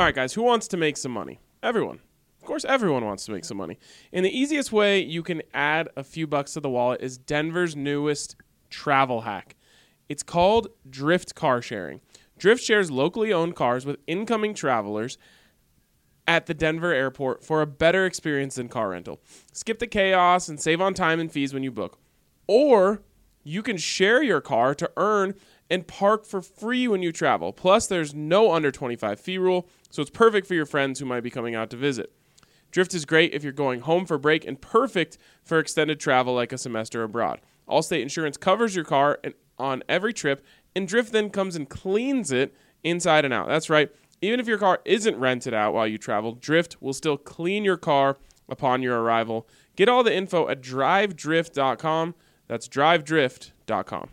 All right, guys, who wants to make some money? Everyone. Of course, everyone wants to make some money. And the easiest way you can add a few bucks to the wallet is Denver's newest travel hack. It's called Drift Car Sharing. Drift shares locally owned cars with incoming travelers at the Denver airport for a better experience than car rental. Skip the chaos and save on time and fees when you book. Or you can share your car to earn and park for free when you travel. Plus, there's no under 25 fee rule, so it's perfect for your friends who might be coming out to visit. Drift is great if you're going home for break and perfect for extended travel like a semester abroad. Allstate Insurance covers your car on every trip, and Drift then comes and cleans it inside and out. That's right. Even if your car isn't rented out while you travel, Drift will still clean your car upon your arrival. Get all the info at drivedrift.com. That's drivedrift.com.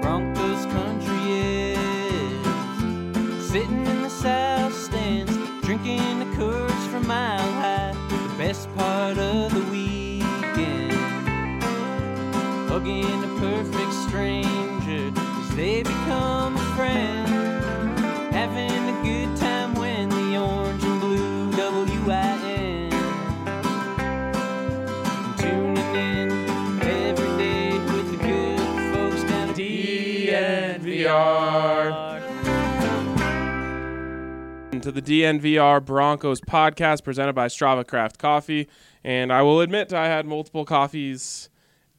Broncos country is sitting in the south stands, drinking the curds from Mile High, the best part of the weekend, hugging a perfect stranger as they become a friend, having a good time when the orange and blue WIN, tuning in every day with the good folks down at DNVR. To the DNVR Broncos podcast presented by Strava Craft Coffee, and I will admit I had multiple coffees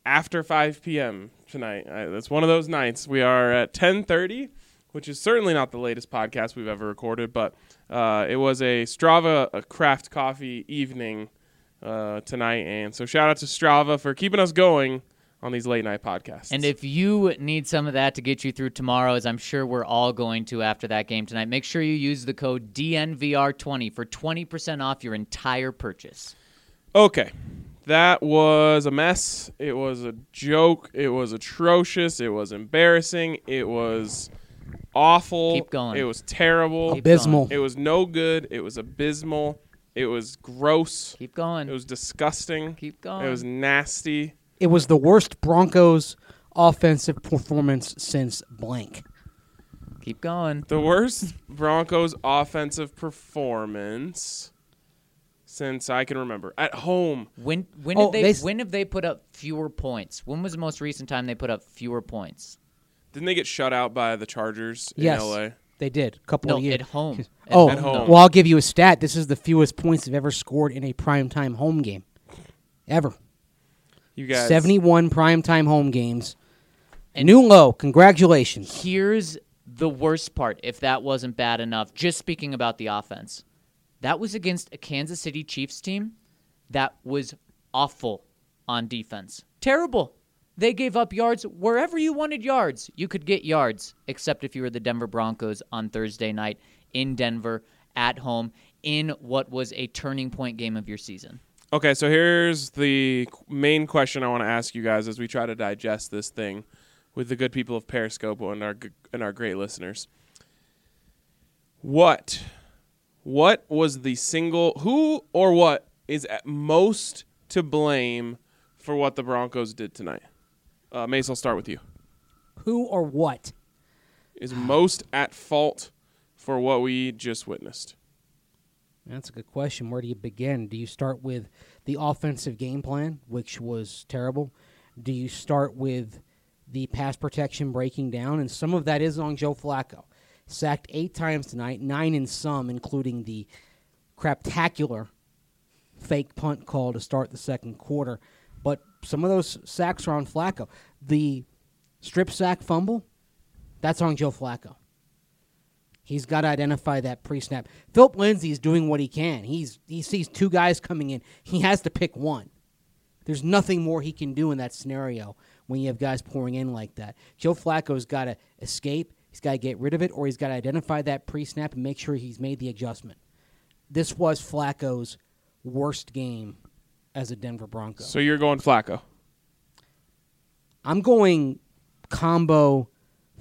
after 5 p.m. tonight. That's one of those nights. We are at 10:30, which is certainly not the latest podcast we've ever recorded, but it was a Strava Craft Coffee evening tonight, and so shout out to Strava for keeping us going on these late night podcasts. And if you need some of that to get you through tomorrow, as I'm sure we're all going to after that game tonight, make sure you use the code DNVR20 for 20% off your entire purchase. Okay. That was a mess. It was a joke. It was atrocious. It was embarrassing. It was awful. Keep going. It was terrible. Abysmal. It was no good. It was abysmal. It was gross. Keep going. It was disgusting. Keep going. It was nasty. It was the worst Broncos offensive performance since blank. Keep going. The worst Broncos offensive performance since I can remember, at home. When have they put up fewer points? When was the most recent time they put up fewer points? Didn't they get shut out by the Chargers in LA? They did. A couple of years. At home. Well, I'll give you a stat. This is the fewest points they've ever scored in a primetime home game. Ever. You guys. 71 primetime home games. And new low. Congratulations. Here's the worst part, if that wasn't bad enough. Just speaking about the offense. That was against a Kansas City Chiefs team that was awful on defense. Terrible. They gave up yards wherever you wanted yards. You could get yards, except if you were the Denver Broncos on Thursday night in Denver at home in what was a turning point game of your season. Okay, so here's the main question I want to ask you guys as we try to digest this thing with the good people of Periscope and our great listeners. What was the single, who or what is at most to blame for what the Broncos did tonight? Mace, I'll start with you. Who or what is most at fault for what we just witnessed? That's a good question. Where do you begin? Do you start with the offensive game plan, which was terrible? Do you start with the pass protection breaking down? And some of that is on Joe Flacco. Sacked 8 times tonight, 9 in some, including the craptacular fake punt call to start the second quarter. But some of those sacks are on Flacco. The strip sack fumble, that's on Joe Flacco. He's got to identify that pre-snap. Philip Lindsay is doing what he can. He sees 2 guys coming in. He has to pick one. There's nothing more he can do in that scenario when you have guys pouring in like that. Joe Flacco's got to escape. He's got to get rid of it, or he's got to identify that pre-snap and make sure he's made the adjustment. This was Flacco's worst game as a Denver Bronco. So you're going Flacco? I'm going combo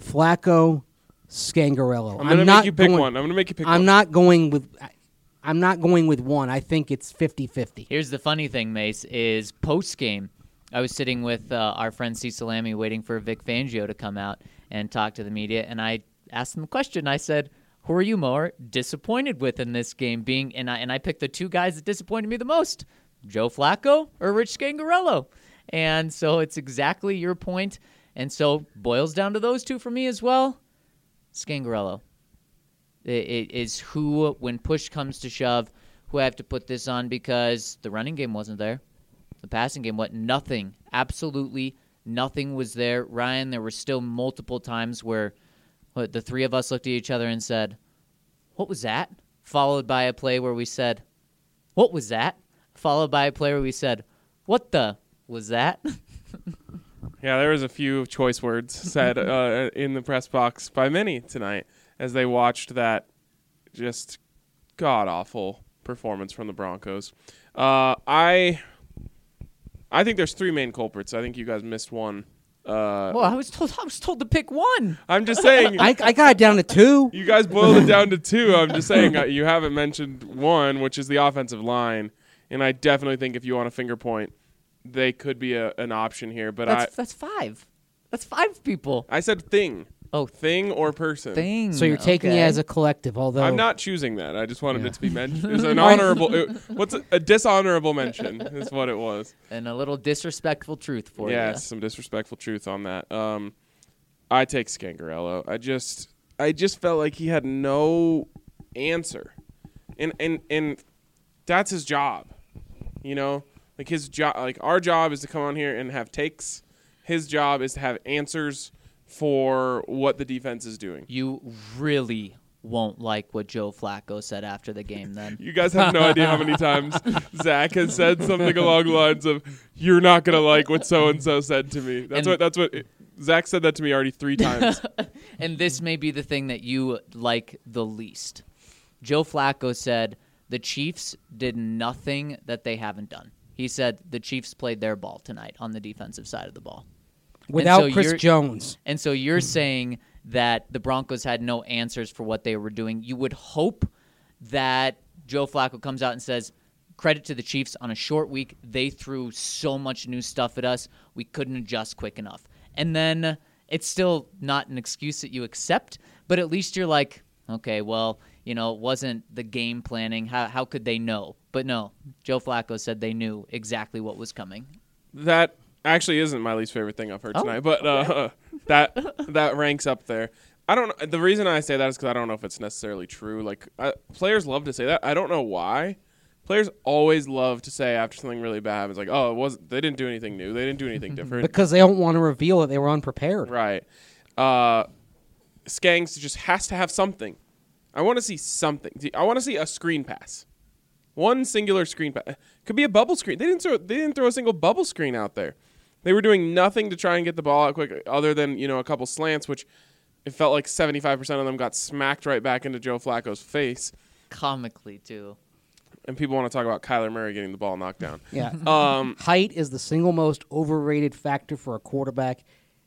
Flacco, Scangarello. I'm going to make you pick one. I'm not going with one. I think it's 50-50. Here's the funny thing, Mace, is post-game, I was sitting with our friend Cecil Lammy waiting for Vic Fangio to come out and talk to the media, and I asked him a question. I said, who are you more disappointed with in this game? And I picked the two guys that disappointed me the most, Joe Flacco or Rich Scangarello. And so it's exactly your point. And so boils down to those two for me as well. Scangarello. It is who, when push comes to shove, who I have to put this on because the running game wasn't there. The passing game, nothing, absolutely nothing was there. Ryan, there were still multiple times where the three of us looked at each other and said, what was that? Followed by a play where we said, what was that? Followed by a play where we said, what the was that? Yeah, there was a few choice words said in the press box by many tonight as they watched that just god-awful performance from the Broncos. I think there's three main culprits. I think you guys missed one. Well, I was told to pick one. I'm just saying. I got it down to two. You guys boiled it down to two. I'm just saying you haven't mentioned one, which is the offensive line. And I definitely think if you want a finger point, they could be an option here. But that's five. That's five people. I said thing. Oh, thing or person. Thing. So you're taking it as a collective, although I'm not choosing that. I just wanted it to be mentioned. It was an honorable. What's a dishonorable mention is what it was. And a little disrespectful truth for you. Yeah, some disrespectful truth on that. I take Scangarello. I just felt like he had no answer, and that's his job. You know, like his job. Like our job is to come on here and have takes. His job is to have answers for what the defense is doing. You really won't like what Joe Flacco said after the game then. You guys have no idea how many times Zach has said something along the lines of, you're not going to like what so-and-so said to me. Zach said that to me already 3 times. And this may be the thing that you like the least. Joe Flacco said, the Chiefs did nothing that they haven't done. He said the Chiefs played their ball tonight on the defensive side of the ball. Without Chris Jones. And so you're saying that the Broncos had no answers for what they were doing. You would hope that Joe Flacco comes out and says, credit to the Chiefs on a short week. They threw so much new stuff at us. We couldn't adjust quick enough. And then it's still not an excuse that you accept, but at least you're like, okay, well, you know, it wasn't the game planning. How could they know? But no, Joe Flacco said they knew exactly what was coming. That actually isn't my least favorite thing I've heard tonight, but that ranks up there. The reason I say that is because I don't know if it's necessarily true. Like players love to say that. I don't know why. Players always love to say after something really bad happens, like, "Oh, they didn't do anything new. They didn't do anything different." Because they don't want to reveal that they were unprepared. Right. Skangs just has to have something. I want to see something. I want to see a screen pass. One singular screen pass. Could be a bubble screen. They didn't throw a single bubble screen out there. They were doing nothing to try and get the ball out quick other than, you know, a couple slants, which it felt like 75% of them got smacked right back into Joe Flacco's face. Comically, too. And people want to talk about Kyler Murray getting the ball knocked down. Yeah. Height is the single most overrated factor for a quarterback,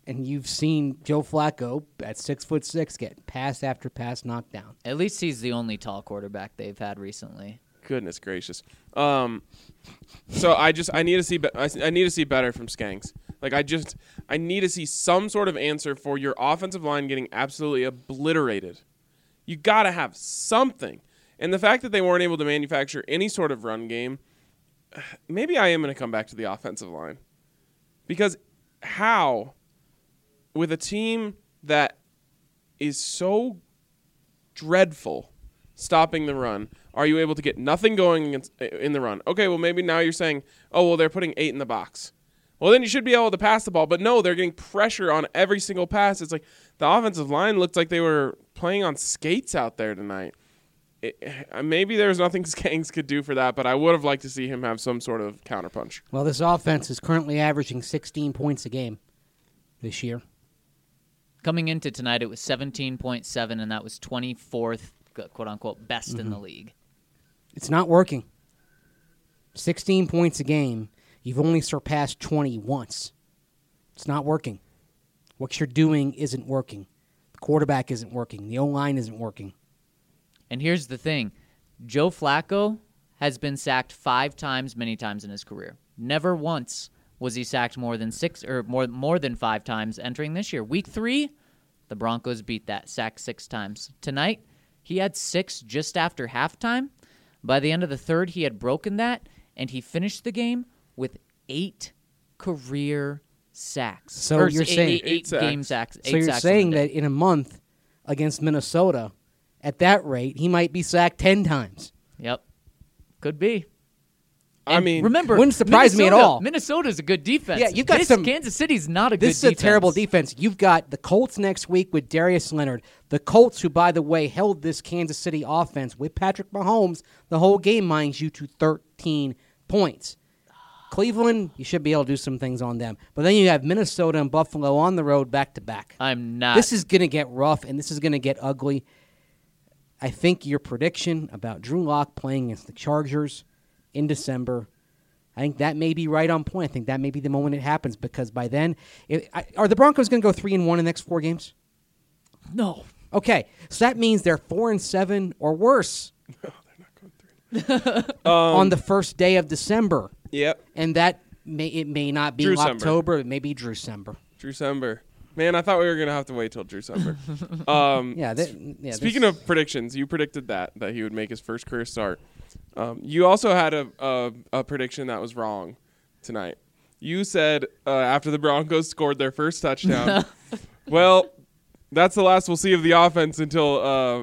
and you've seen Joe Flacco at 6'6" get pass after pass knocked down. At least he's the only tall quarterback they've had recently. Goodness gracious. So I need to see I need to see better from Skangs. Like I need to see some sort of answer for your offensive line getting absolutely obliterated. You got to have something. And the fact that they weren't able to manufacture any sort of run game, maybe I am going to come back to the offensive line. Because how with a team that is so dreadful stopping the run, are you able to get nothing going in the run? Okay, well, maybe now you're saying, oh, well, they're putting 8 in the box. Well, then you should be able to pass the ball. But no, they're getting pressure on every single pass. It's like the offensive line looked like they were playing on skates out there tonight. Maybe there's nothing Skangs could do for that, but I would have liked to see him have some sort of counterpunch. Well, this offense is currently averaging 16 points a game this year. Coming into tonight, it was 17.7, and that was 24th, quote-unquote, best in the league. It's not working. 16 points a game. You've only surpassed 20 once. It's not working. What you're doing isn't working. The quarterback isn't working. The O-line isn't working. And here's the thing. Joe Flacco has been sacked 5 times, many times in his career. Never once was he sacked more than five times entering this year. Week 3, the Broncos beat that, sacked 6 times. Tonight, he had 6 just after halftime. By the end of the third, he had broken that, and he finished the game with 8 career sacks. So you're saying that in a month against Minnesota, at that rate, he might be sacked 10 times. Yep. Could be. And I mean, remember, wouldn't surprise me at all. Minnesota's a good defense. Yeah, you've got Kansas City's not a good defense. This is a terrible defense. You've got the Colts next week with Darius Leonard. The Colts, who, by the way, held this Kansas City offense with Patrick Mahomes the whole game, mind you, to 13 points. Cleveland, you should be able to do some things on them. But then you have Minnesota and Buffalo on the road back-to-back. I'm not. This is going to get rough, and this is going to get ugly. I think your prediction about Drew Lock playing against the Chargers in December, I think that may be right on point. I think that may be the moment it happens, because by then, are the Broncos going to go 3-1 in the next 4 games? No. Okay, so that means they're 4-7 or worse. No, they're not going 3. On the first day of December. Yep. And that may not be October. It may be Drewcember. Man, I thought we were going to have to wait till Drewcember. Speaking of predictions, you predicted that he would make his first career start. You also had a prediction that was wrong tonight. You said after the Broncos scored their first touchdown, well, that's the last we'll see of the offense until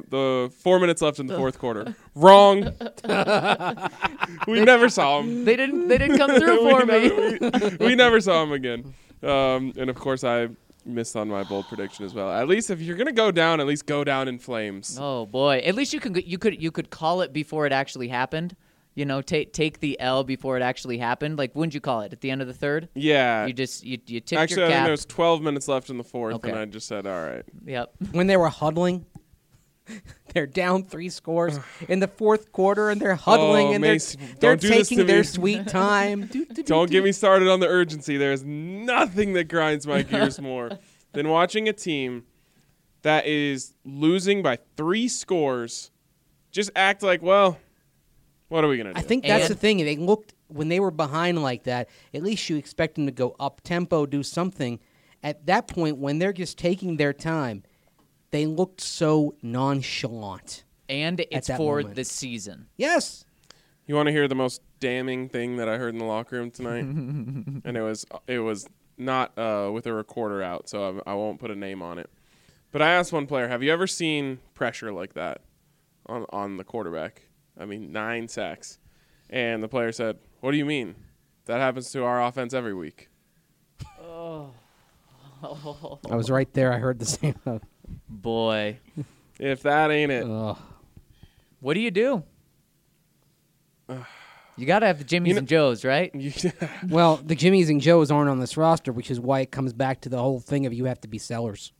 the 4 minutes left in the fourth quarter. Wrong. We never saw him. They didn't come through for me. We never saw him again. And of course, I missed on my bold prediction as well. At least if you're gonna go down, at least go down in flames. Oh boy! At least you could call it before it actually happened. You know, take the L before it actually happened. Like, wouldn't you call it at the end of the third? Yeah. You tipped your cap. Actually, there was 12 minutes left in the fourth, okay, and I just said, all right. Yep. When they were huddling, they're down 3 scores in the fourth quarter, and they're huddling and Mace, they're taking their sweet time. Don't get me started on the urgency. There's nothing that grinds my gears more than watching a team that is losing by 3 scores just act like, well, what are we going to do? I think that's the thing. They looked, when they were behind like that, at least you expect them to go up-tempo, do something. At that point, when they're just taking their time, they looked so nonchalant. And it's for the season. Yes. You want to hear the most damning thing that I heard in the locker room tonight? And it was not with a recorder out, so I won't put a name on it. But I asked one player, have you ever seen pressure like that on the quarterback? I mean, 9 sacks. And the player said, what do you mean? That happens to our offense every week. Oh. I was right there. I heard the same. Boy. If that ain't it. Ugh. What do? You got to have the Jimmies and Joes, right? Well, the Jimmies and Joes aren't on this roster, which is why it comes back to the whole thing of you have to be sellers.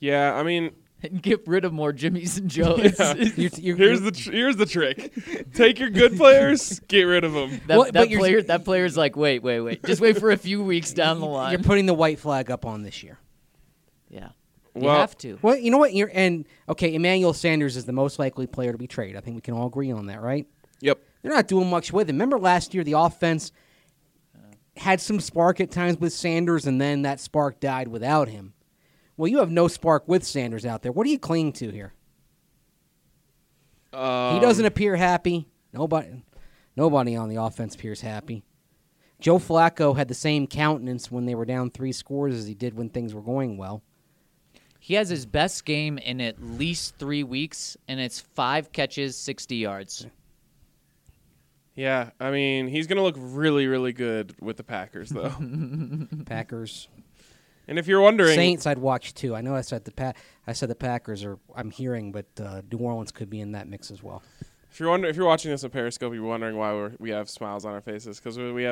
Yeah, I mean. And get rid of more Jimmies and Joes. Yeah. Here's the trick. Take your good players, get rid of them. That player's like, wait. Just wait for a few weeks down the line. You're putting the white flag up on this year. Yeah. You have to. Well, you know what? Emmanuel Sanders is the most likely player to be traded. I think we can all agree on that, right? Yep. They're not doing much with him. Remember last year, the offense had some spark at times with Sanders, and then that spark died without him. Well, you have no spark with Sanders out there. What do you cling to here? He doesn't appear happy. Nobody on the offense appears happy. Joe Flacco had the same countenance when they were down 3 scores as he did when things were going well. He has his best game in at least 3 weeks, and it's 5 catches, 60 yards. Yeah, I mean, he's going to look really, really good with the Packers, though. Packers. And if you're wondering... Saints I'd watch, too. I know I said the Packers, I'm hearing, but New Orleans could be in that mix as well. If you're watching this on Periscope, you're wondering why we have smiles on our faces, because we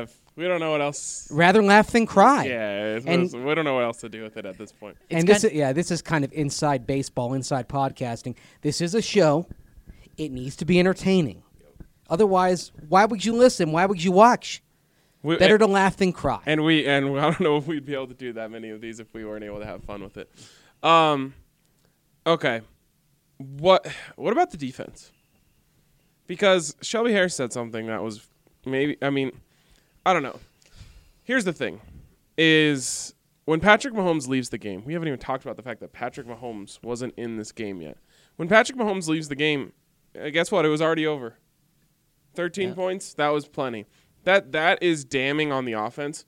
don't know what else. Rather laugh than cry. Yeah, we don't know what else to do with it at this point. And this is kind of inside baseball, inside podcasting. This is a show. It needs to be entertaining. Otherwise, why would you listen? Why would you watch? Better to laugh than cry. And I don't know if we'd be able to do that many of these if we weren't able to have fun with it. Okay. What about the defense? Because Shelby Harris said something that was I don't know. Here's the thing, is when Patrick Mahomes leaves the game, we haven't even talked about the fact that Patrick Mahomes wasn't in this game yet. When Patrick Mahomes leaves the game, guess what? It was already over. 13 points, that was plenty. That is damning on the offense.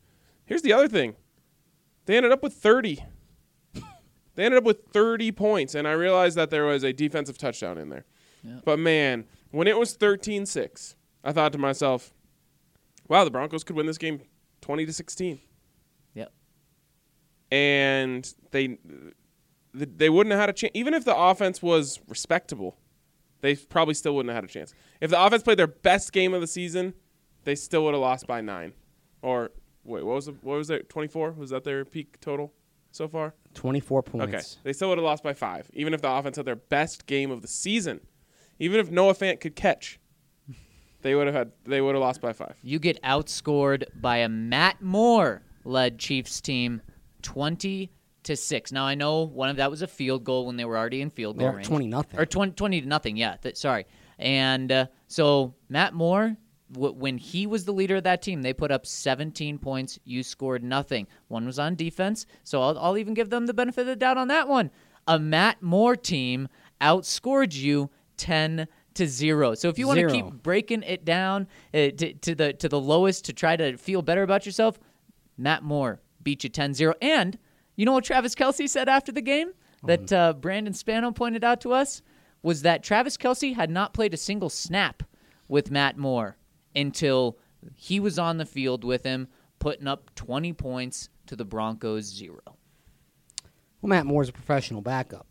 Here's the other thing. They ended up with 30. They ended up with 30 points, and I realized that there was a defensive touchdown in there. Yeah. But, man, when it was 13-6, I thought to myself, wow, the Broncos could win this game 20-16. Yep. And they wouldn't have had a chance. Even if the offense was respectable, they probably still wouldn't have had a chance. If the offense played their best game of the season, they still would have lost by 9. Or, wait, what was their 24? Was that their peak total so far? 24 points. Okay. They still would have lost by 5, even if the offense had their best game of the season. Even if Noah Fant could catch, they would have lost by 5. You get outscored by a Matt Moore led Chiefs team 20-6. Now I know one of that was a field goal when they were already in field goal range. 20-0. Or 20-0. Yeah. Sorry. And so Matt Moore, when he was the leader of that team, they put up 17 points. You scored nothing. One was on defense. So I'll even give them the benefit of the doubt on that one. A Matt Moore team outscored you 10-0. So if you want to keep breaking it down to the lowest to try to feel better about yourself, Matt Moore beat you 10-0. And you know what Travis Kelce said after the game that Brandon Spano pointed out to us was that Travis Kelce had not played a single snap with Matt Moore until he was on the field with him, putting up 20 points to the Broncos 0. Well, Matt Moore's a professional backup.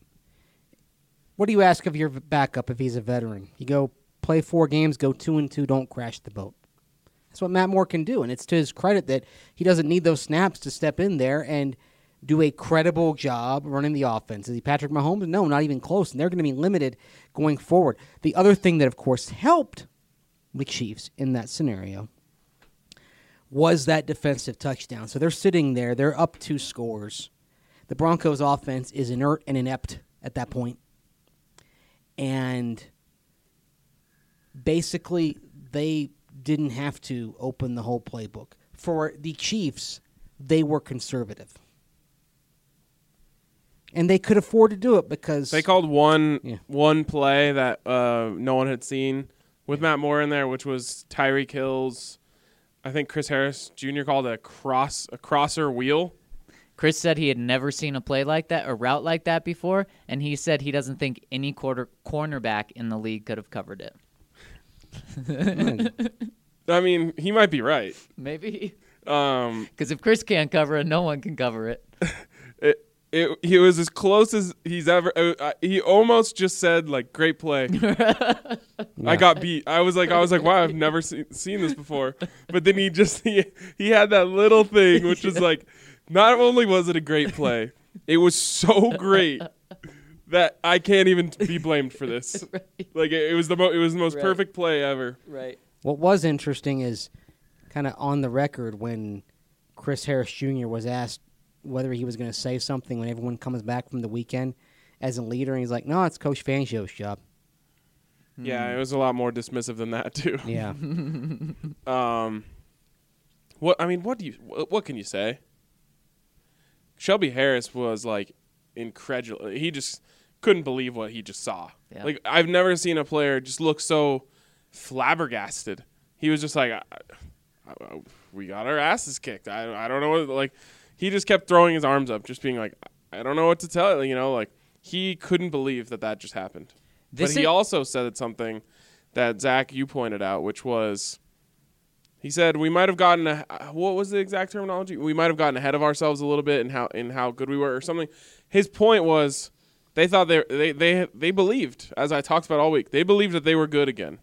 What do you ask of your backup if he's a veteran? You go play 4 games, go 2-2, don't crash the boat. That's what Matt Moore can do, and it's to his credit that he doesn't need those snaps to step in there and do a credible job running the offense. Is he Patrick Mahomes? No, not even close, and they're going to be limited going forward. The other thing that, of course, helped the Chiefs in that scenario was that defensive touchdown. So they're sitting there. They're up 2 scores. The Broncos' offense is inert and inept at that point. And basically, they didn't have to open the whole playbook. For the Chiefs, they were conservative. And they could afford to do it because they called one play that no one had seen with Matt Moore in there, which was Tyreek Hill's. I think Chris Harris Jr. called a crosser wheel. Chris said he had never seen a play like that, a route like that before, and he said he doesn't think any cornerback in the league could have covered it. I mean, he might be right. Maybe. Because if Chris can't cover it, no one can cover it. He was as close as he's ever. He almost just said, like, great play. Yeah. I got beat. I was like, wow, I've never seen this before. But then he had that little thing, which was like, not only was it a great play, it was so great that I can't even be blamed for this. Right. Like it was the most right. perfect play ever. Right. What was interesting is kind of on the record when Chris Harris Jr. was asked whether he was going to say something when everyone comes back from the weekend as a leader, and he's like, "No, it's Coach Fangio's job." Yeah, it was a lot more dismissive than that too. Yeah. What can you say? Shelby Harris was, like, incredulous. He just couldn't believe what he just saw. Yeah. Like, I've never seen a player just look so flabbergasted. He was just like, we got our asses kicked. I don't know. Like, he just kept throwing his arms up, just being like, I don't know what to tell you. You know, like, he couldn't believe that just happened. But he also said something that, Zach, you pointed out, which was, he said we might have gotten what was the exact terminology? We might have gotten ahead of ourselves a little bit in how good we were or something. His point was they thought they believed, as I talked about all week, they believed that they were good again.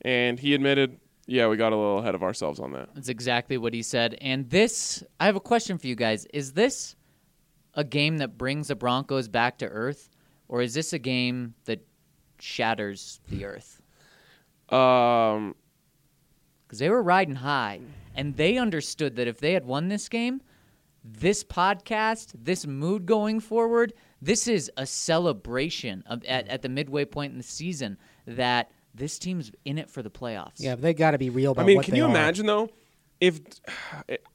And he admitted, yeah, we got a little ahead of ourselves on that. That's exactly what he said. And this, I have a question for you guys. Is this a game that brings the Broncos back to earth, or is this a game that shatters the earth? Because they were riding high, and they understood that if they had won this game, this podcast, this mood going forward, this is a celebration at the midway point in the season that this team's in it for the playoffs. Yeah, but they got to be real about what they are. I mean, can you imagine, though, if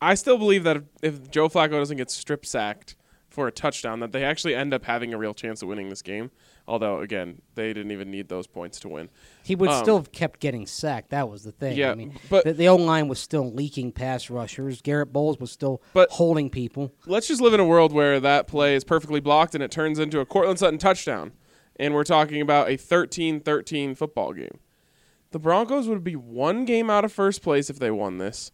I still believe that if Joe Flacco doesn't get strip sacked for a touchdown, that they actually end up having a real chance of winning this game. Although, again, they didn't even need those points to win. He would still have kept getting sacked. That was the thing. Yeah, I mean, but the O-line was still leaking pass rushers. Garrett Bowles was still holding people. Let's just live in a world where that play is perfectly blocked and it turns into a Cortland Sutton touchdown. And we're talking about a 13-13 football game. The Broncos would be one game out of first place if they won this.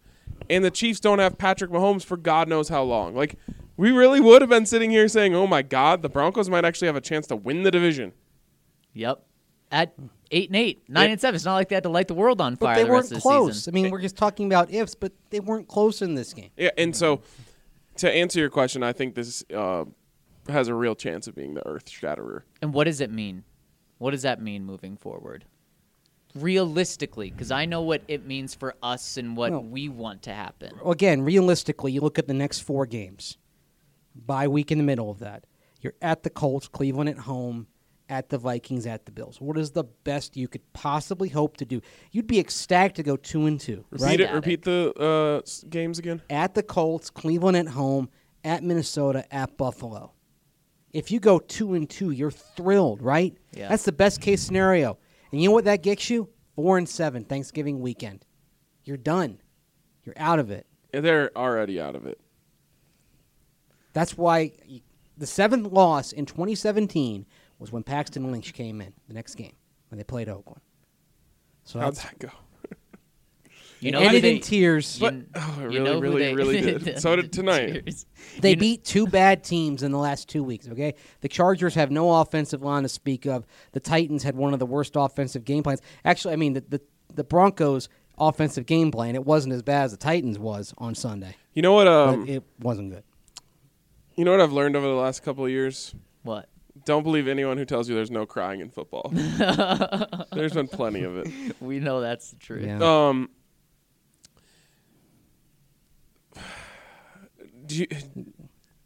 And the Chiefs don't have Patrick Mahomes for God knows how long. Like, we really would have been sitting here saying, oh, my God, the Broncos might actually have a chance to win the division. Yep. At 8-8, 9-7. It's not like they had to light the world on fire the rest of the season. But they weren't close. I mean, we're just talking about ifs, but they weren't close in this game. Yeah, and so to answer your question, I think this has a real chance of being the earth shatterer. And what does it mean? What does that mean moving forward? Realistically, because I know what it means for us and what we want to happen. Again, realistically, you look at the next four games. Bye week in the middle of that. You're at the Colts, Cleveland at home, at the Vikings, at the Bills. What is the best you could possibly hope to do? You'd be ecstatic to go 2-2. Repeat the games again. At the Colts, Cleveland at home, at Minnesota, at Buffalo. If you go 2-2, you're thrilled, right? Yeah. That's the best case scenario. And you know what that gets you? 4-7 Thanksgiving weekend. You're done. You're out of it. They're already out of it. That's why the seventh loss in 2017 was when Paxton Lynch came in the next game when they played Oakland. So how'd that go? You know, ended in tears. But, it really did. So did tonight. They beat two bad teams in the last 2 weeks, okay? The Chargers have no offensive line to speak of. The Titans had one of the worst offensive game plans. Actually, I mean, the Broncos' offensive game plan, it wasn't as bad as the Titans was on Sunday. You know what? It wasn't good. You know what I've learned over the last couple of years? What? Don't believe anyone who tells you there's no crying in football. There's been plenty of it. We know that's the truth. Yeah.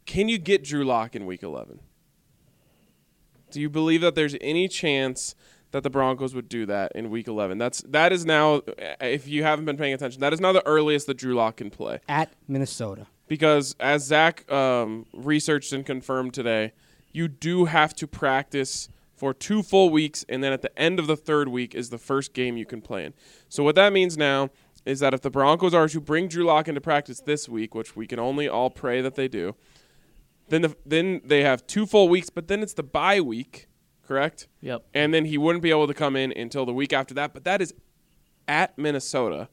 Can you get Drew Lock in Week 11? Do you believe that there's any chance that the Broncos would do that in Week 11? That is now, if you haven't been paying attention, that is now the earliest that Drew Lock can play. At Minnesota. Because as Zach researched and confirmed today, you do have to practice for 2 full weeks, and then at the end of the 3rd week is the first game you can play in. So what that means now is that if the Broncos are to bring Drew Lock into practice this week, which we can only all pray that they do, then they have 2 full weeks, but then it's the bye week, correct? Yep. And then he wouldn't be able to come in until the week after that, but that is at Minnesota,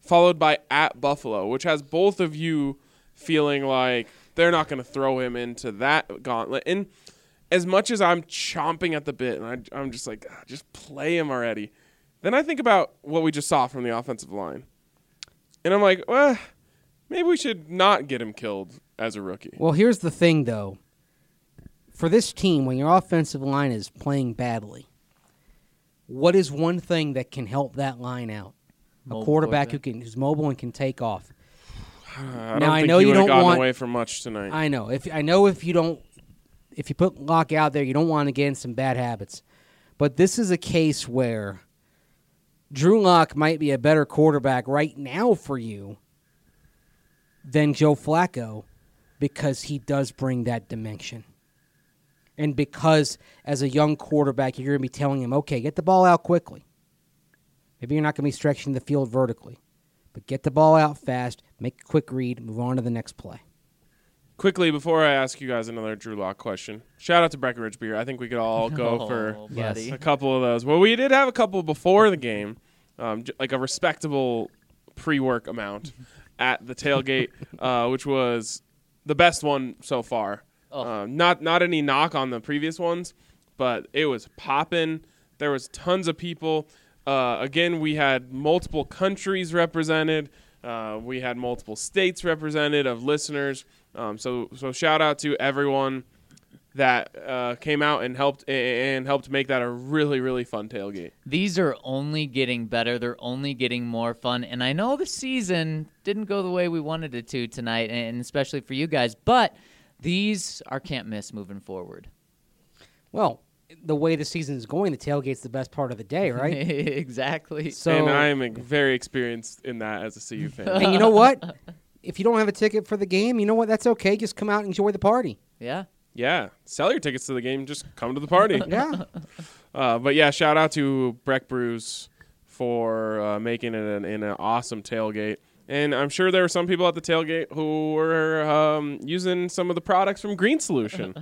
followed by at Buffalo, which has both of you feeling like they're not going to throw him into that gauntlet. And as much as I'm chomping at the bit, and I'm just like, just play him already, then I think about what we just saw from the offensive line. And I'm like, well, maybe we should not get him killed as a rookie. Well, here's the thing, though. For this team, when your offensive line is playing badly, what is one thing that can help that line out? A quarterback who's mobile and can take off. I don't think you would have gotten away from much tonight. I know. If you put Lock out there, you don't want to get in some bad habits. But this is a case where Drew Lock might be a better quarterback right now for you than Joe Flacco because he does bring that dimension. And because as a young quarterback, you're going to be telling him, okay, get the ball out quickly. Maybe you're not going to be stretching the field vertically, but get the ball out fast, make a quick read, move on to the next play. Quickly, before I ask you guys another Drew Lock question, shout out to Breckenridge Beer. I think we could all go for a couple of those. Well, we did have a couple before the game, like a respectable pre-work amount at the tailgate, which was the best one so far. Oh. Not any knock on the previous ones, but it was popping. There was tons of people. Again, we had multiple countries represented. We had multiple states represented of listeners. So shout out to everyone that came out and helped make that a really, really fun tailgate. These are only getting better. They're only getting more fun. And I know the season didn't go the way we wanted it to tonight, and especially for you guys, but these are can't miss moving forward. Well, the way the season is going, the tailgate's the best part of the day, right? Exactly. So, and I am very experienced in that as a CU fan. And you know what? If you don't have a ticket for the game, you know what? That's okay. Just come out and enjoy the party. Yeah. Yeah. Sell your tickets to the game. Just come to the party. Yeah. But, yeah, shout out to Breck Brews for making it an awesome tailgate. And I'm sure there were some people at the tailgate who were using some of the products from Green Solution.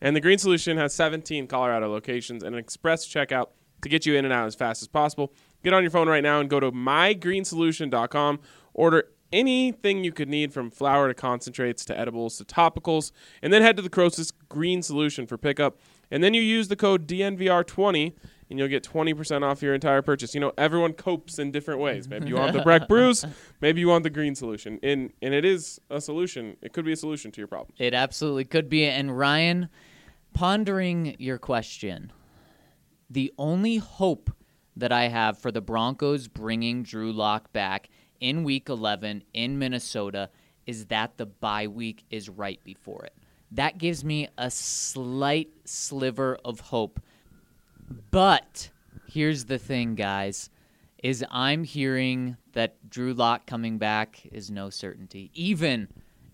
And the Green Solution has 17 Colorado locations and an express checkout to get you in and out as fast as possible. Get on your phone right now and go to mygreensolution.com. Order anything you could need, from flour to concentrates to edibles to topicals. And then head to the closest Green Solution for pickup. And then you use the code DNVR20. And you'll get 20% off your entire purchase. You know, everyone copes in different ways. Maybe you want the Breck Brews. Maybe you want the Green Solution. And it is a solution. It could be a solution to your problem. It absolutely could be. And, Ryan, pondering your question, the only hope that I have for the Broncos bringing Drew Lock back in Week 11 in Minnesota is that the bye week is right before it. That gives me a slight sliver of hope. But here's the thing, guys, is I'm hearing that Drew Lock coming back is no certainty. Even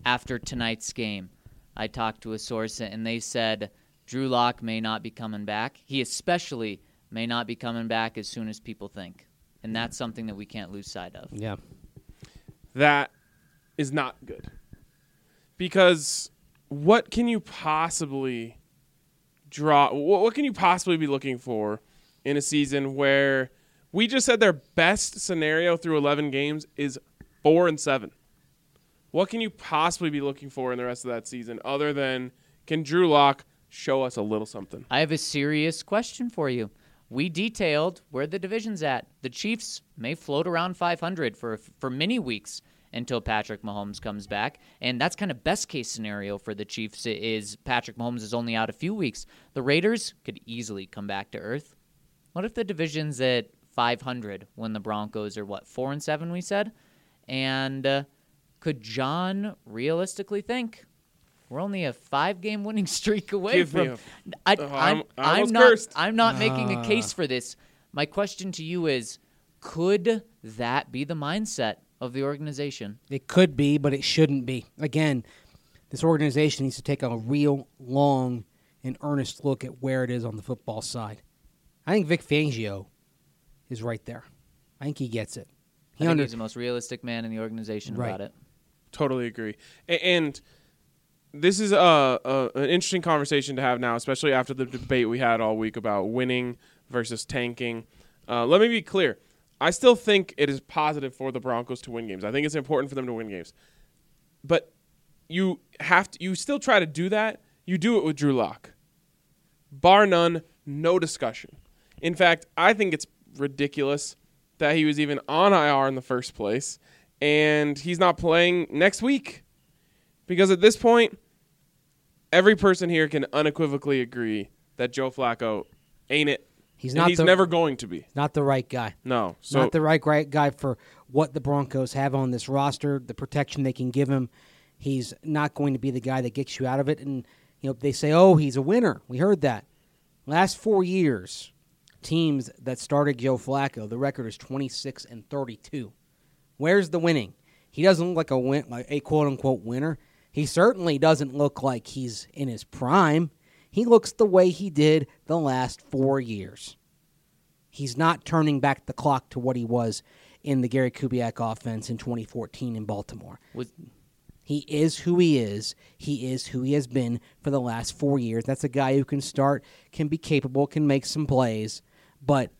after tonight's game, I talked to a source, and they said Drew Lock may not be coming back. He especially may not be coming back as soon as people think. And that's something that we can't lose sight of. Yeah. That is not good. Because what can you possibly draw? What can you possibly be looking for in a season where we just said their best scenario through 11 games is 4-7? What can you possibly be looking for in the rest of that season other than, can Drew Lock show us a little something? I have a serious question for you. We detailed where the division's at. The Chiefs may float around 500 for many weeks until Patrick Mahomes comes back. And that's kind of best-case scenario for the Chiefs, is Patrick Mahomes is only out a few weeks. The Raiders could easily come back to earth. What if the division's at 500 when the Broncos are, 4-7 we said? And could John realistically think, we're only a 5-game winning streak away I'm not making a case for this. My question to you is, could that be the mindset of the organization? It could be, but it shouldn't be. Again, this organization needs to take a real long and earnest look at where it is on the football side. I think Vic Fangio is right there. I think he gets it. He's the most realistic man in the organization about it. Totally agree. And this is an interesting conversation to have now, especially after the debate we had all week about winning versus tanking. Let me be clear. I still think it is positive for the Broncos to win games. I think it's important for them to win games. But you have to. You still try to do that. You do it with Drew Lock. Bar none, no discussion. In fact, I think it's ridiculous that he was even on IR in the first place, and he's not playing next week. Because at this point, every person here can unequivocally agree that Joe Flacco ain't it. He's never going to be. Not the right guy. No. So not the right guy for what the Broncos have on this roster, the protection they can give him. He's not going to be the guy that gets you out of it. And, you know, they say, oh, he's a winner. We heard that. Last 4 years, teams that started Joe Flacco, the record is 26-32. Where's the winning? He doesn't look like a quote-unquote winner. He certainly doesn't look like he's in his prime. He looks the way he did the last 4 years. He's not turning back the clock to what he was in the Gary Kubiak offense in 2014 in Baltimore. He is who he is. He is who he has been for the last 4 years. That's a guy who can start, can be capable, can make some plays, but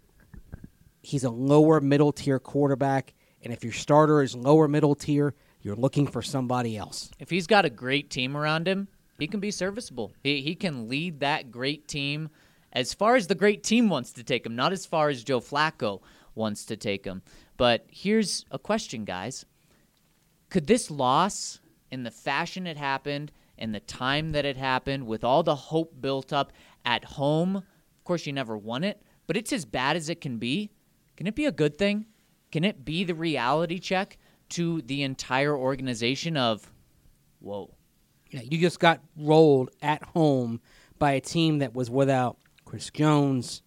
he's a lower middle tier quarterback, and if your starter is lower middle tier, you're looking for somebody else. If he's got a great team around him, he can be serviceable. He can lead that great team as far as the great team wants to take him, not as far as Joe Flacco wants to take him. But here's a question, guys. Could this loss, in the fashion it happened, in the time that it happened, with all the hope built up at home, of course you never won it, but it's as bad as it can be. Can it be a good thing? Can it be the reality check to the entire organization of, whoa, you just got rolled at home by a team that was without Chris Jones,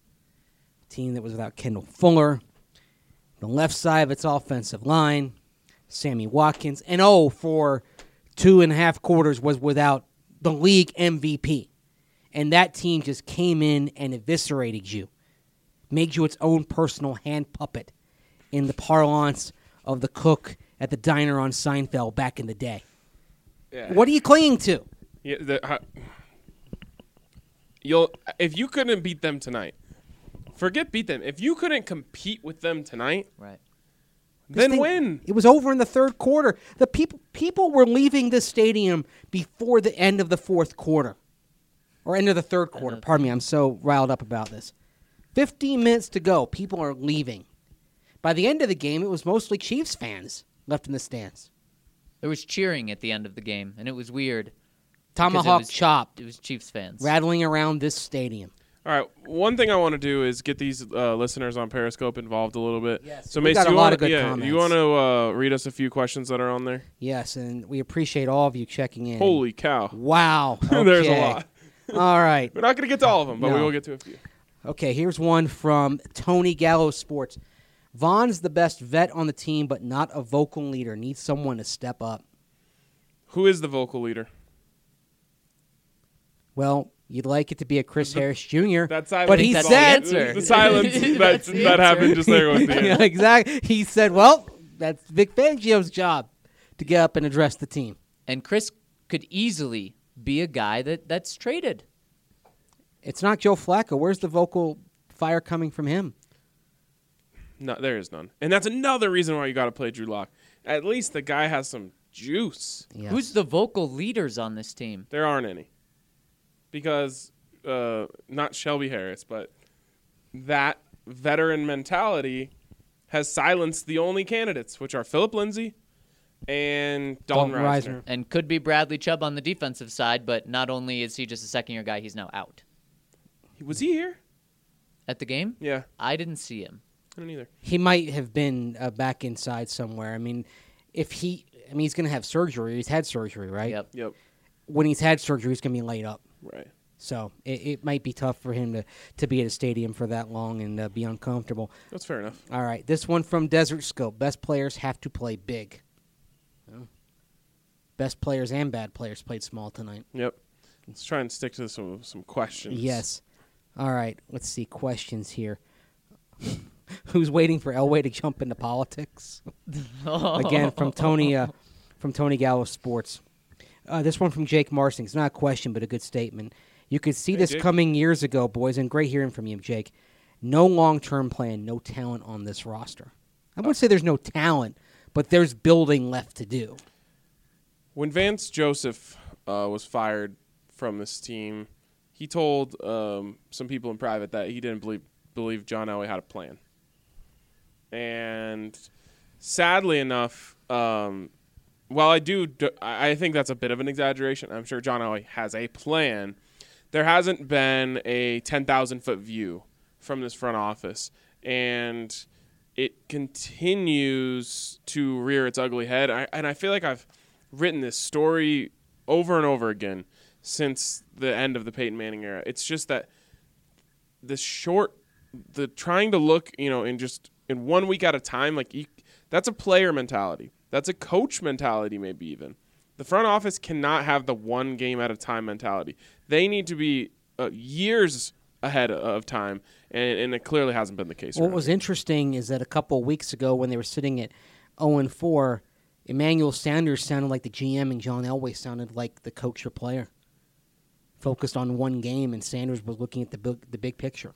a team that was without Kendall Fuller. The left side of its offensive line, Sammy Watkins, and for 2.5 quarters was without the league MVP. And that team just came in and eviscerated you, made you its own personal hand puppet in the parlance of the cook at the diner on Seinfeld back in the day. Yeah. What are you clinging to? Yeah, if you couldn't beat them tonight, forget beat them. If you couldn't compete with them tonight, right, then win. It was over in the third quarter. The people were leaving the stadium before the end of the fourth quarter. Or end of the third quarter. Pardon me, I'm so riled up about this. 15 minutes to go. People are leaving. By the end of the game, it was mostly Chiefs fans left in the stands. There was cheering at the end of the game, and it was weird. Tomahawk chopped. It was Chiefs fans rattling around this stadium. All right, one thing I want to do is get these listeners on Periscope involved a little bit. Yes, so Mace, got a lot of good comments. You want to read us a few questions that are on there? Yes, and we appreciate all of you checking in. Holy cow. Wow. Okay. There's a lot. All right. We're not going to get to all of them, but we will get to a few. Okay, here's one from Tony Gallo Sports. Vaughn's the best vet on the team, but not a vocal leader. Needs someone to step up. Who is the vocal leader? Well, you'd like it to be a Chris Harris Jr., but he said... The silence that happened just there with the yeah, exactly. He said, that's Vic Fangio's job to get up and address the team. And Chris could easily be a guy that's traded. It's not Joe Flacco. Where's the vocal fire coming from him? No, there is none. And that's another reason why you got to play Drew Lock. At least the guy has some juice. Yes. Who's the vocal leaders on this team? There aren't any. Because, not Shelby Harris, but that veteran mentality has silenced the only candidates, which are Philip Lindsay and Dalton Reisner. And could be Bradley Chubb on the defensive side, but not only is he just a second-year guy, he's now out. Was he here? At the game? Yeah. I didn't see him. I don't either. He might have been back inside somewhere. I mean, he's going to have surgery. He's had surgery, right? Yep. When he's had surgery, he's going to be laid up. Right. So it might be tough for him to be at a stadium for that long and be uncomfortable. That's fair enough. All right. This one from Desert Scope. Best players have to play big. Oh. Best players and bad players played small tonight. Yep. Let's try and stick to some questions. Yes. All right. Let's see questions here. Who's waiting for Elway to jump into politics? Again, from Tony Gallo Sports. This one from Jake Marsing. It's not a question, but a good statement. You could see this Jake. Coming years ago, boys, and great hearing from you, Jake. No long-term plan, no talent on this roster. I wouldn't say there's no talent, but there's building left to do. When Vance Joseph was fired from this team, he told some people in private that he didn't believe John Elway had a plan. And sadly enough... While I think that's a bit of an exaggeration. I'm sure John Elway has a plan. There hasn't been a 10,000-foot view from this front office, and it continues to rear its ugly head. I feel like I've written this story over and over again since the end of the Peyton Manning era. It's just that the trying to look, in 1 week at a time, that's a player mentality. That's a coach mentality, maybe even. The front office cannot have the one game at a time mentality. They need to be years ahead of time, and it clearly hasn't been the case. What was interesting is that a couple of weeks ago when they were sitting at 0-4, Emmanuel Sanders sounded like the GM and John Elway sounded like the coach or player, focused on one game, and Sanders was looking at the big picture.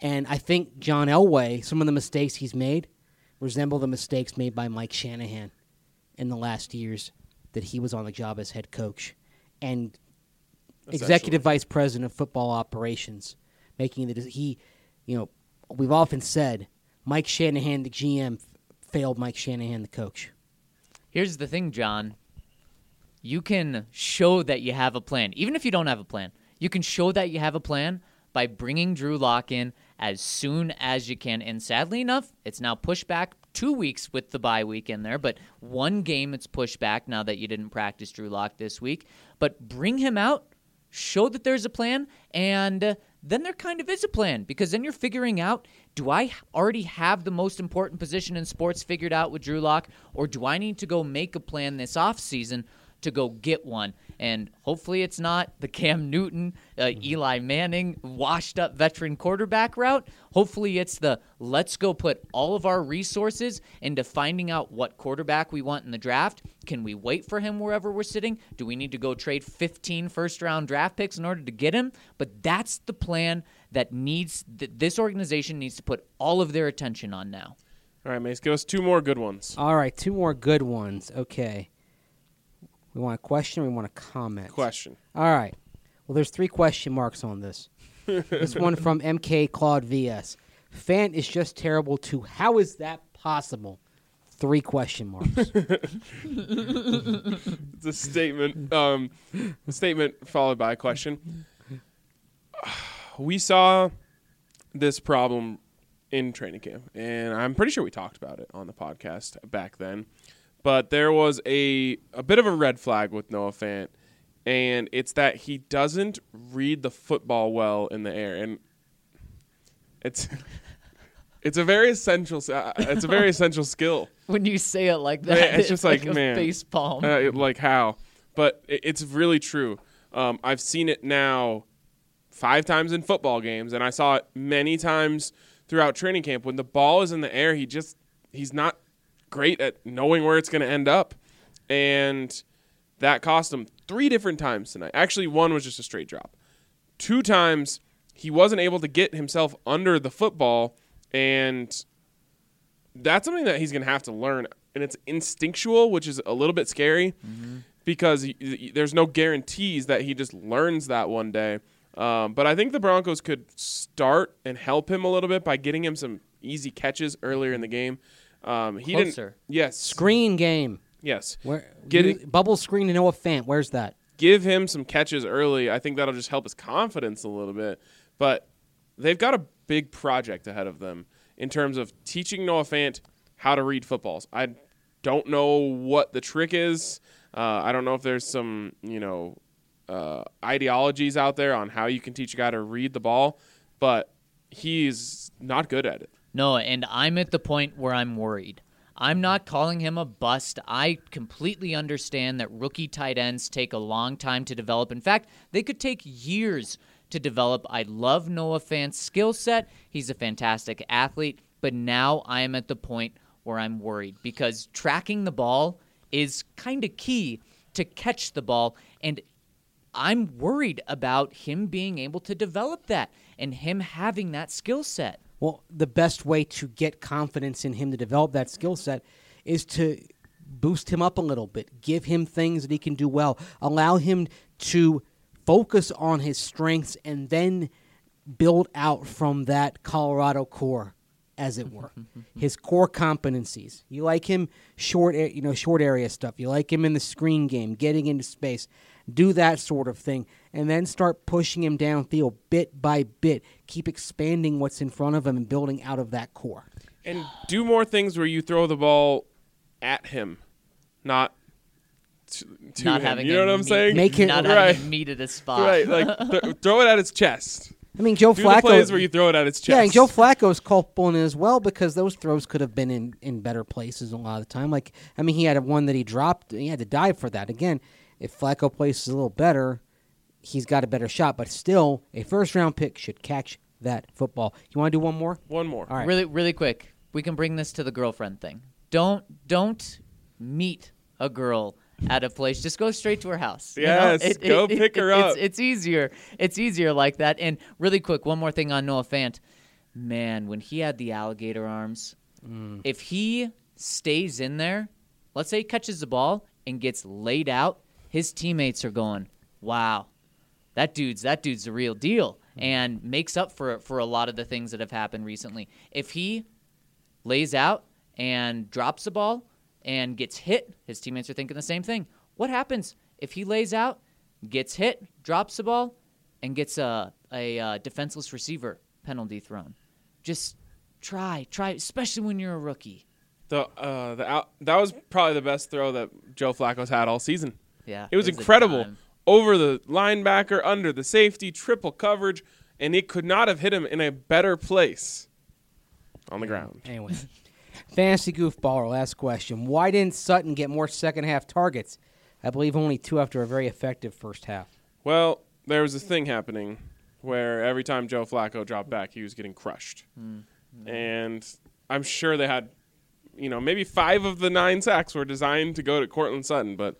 And I think John Elway, some of the mistakes he's made, resemble the mistakes made by Mike Shanahan in the last years that he was on the job as head coach and executive vice president of football operations, making the we've often said Mike Shanahan the GM failed Mike Shanahan the coach. Here's the thing, John. You can show that you have a plan, even if you don't have a plan. You can show that you have a plan by bringing Drew Lock in as soon as you can. And sadly enough, it's now pushed back 2 weeks with the bye week in there, but one game it's pushed back now that you didn't practice Drew Lock this week. But bring him out, show that there's a plan, and then there kind of is a plan, because then you're figuring out, do I already have the most important position in sports figured out with Drew Lock, or do I need to go make a plan this offseason to go get one? And hopefully it's not the Cam Newton, Eli Manning, washed-up veteran quarterback route. Hopefully it's the let's go put all of our resources into finding out what quarterback we want in the draft. Can we wait for him wherever we're sitting? Do we need to go trade 15 first-round draft picks in order to get him? But that's the plan that this organization needs to put all of their attention on now. All right, Mace, give us two more good ones. All right, two more good ones. Okay. We want a question, we want a comment. Question. All right. Well, there's three question marks on this. This one from MK Claude VS. Fant is just terrible too. How is that possible? Three question marks. It's a statement. A statement followed by a question. We saw this problem in training camp, and I'm pretty sure we talked about it on the podcast back then. But there was a bit of a red flag with Noah Fant, and it's that he doesn't read the football well in the air, and it's a very essential skill. When you say it like that, it's just like man, face palm. Like how, but it's really true. I've seen it now 5 times in football games, and I saw it many times throughout training camp. When the ball is in the air, he's not great at knowing where it's going to end up, and that cost him 3 different times tonight. Actually, 1 was just a straight drop. 2 times he wasn't able to get himself under the football, and that's something that he's going to have to learn, and it's instinctual, which is a little bit scary because there's no guarantees that he just learns that one day. But I think the Broncos could start and help him a little bit by getting him some easy catches earlier in the game. He Closer. Didn't. Yes. Screen game. Yes. Bubble screen to Noah Fant. Where's that? Give him some catches early. I think that'll just help his confidence a little bit. But they've got a big project ahead of them in terms of teaching Noah Fant how to read footballs. I don't know what the trick is. I don't know if there's some ideologies out there on how you can teach a guy to read the ball, but he's not good at it. No, and I'm at the point where I'm worried. I'm not calling him a bust. I completely understand that rookie tight ends take a long time to develop. In fact, they could take years to develop. I love Noah Fant's skill set. He's a fantastic athlete. But now I am at the point where I'm worried because tracking the ball is kind of key to catch the ball. And I'm worried about him being able to develop that and him having that skill set. Well, the best way to get confidence in him to develop that skill set is to boost him up a little bit, give him things that he can do well, allow him to focus on his strengths and then build out from that Colorado core, as it were, his core competencies. You like him short area stuff. You like him in the screen game, getting into space. Do that sort of thing, and then start pushing him downfield bit by bit. Keep expanding what's in front of him and building out of that core. And do more things where you throw the ball at him, not to not him. Having you know what I'm saying? Make him not right. Having meet at a spot. Right, like throw it at his chest. I mean, Joe Flacco. Do the plays where you throw it at its chest. Yeah, and Joe Flacco is culpable in it as well because those throws could have been in better places a lot of the time. Like, I mean, he had one that he dropped. He had to dive for that again. If Flacco plays a little better, he's got a better shot. But still, a first-round pick should catch that football. You want to do one more? One more. All right. Really, really quick. We can bring this to the girlfriend thing. Don't meet a girl at a place. Just go straight to her house. Yes, go pick her up. It's easier. It's easier like that. And really quick, one more thing on Noah Fant. Man, when he had the alligator arms, if he stays in there, let's say he catches the ball and gets laid out, his teammates are going, wow, that dude's the real deal, and makes up for a lot of the things that have happened recently. If he lays out and drops the ball and gets hit, his teammates are thinking the same thing. What happens if he lays out, gets hit, drops the ball, and gets a defenseless receiver penalty thrown? Just try, especially when you're a rookie. That was probably the best throw that Joe Flacco's had all season. Yeah, it was incredible. Over the linebacker, under the safety, triple coverage, and it could not have hit him in a better place on the ground. Anyway, fantasy goofball, last question. Why didn't Sutton get more second-half targets? I believe only two after a very effective first half. Well, there was this thing happening where every time Joe Flacco dropped back, he was getting crushed. Mm-hmm. And I'm sure they had, you know, maybe 5 of the 9 sacks were designed to go to Cortland Sutton, but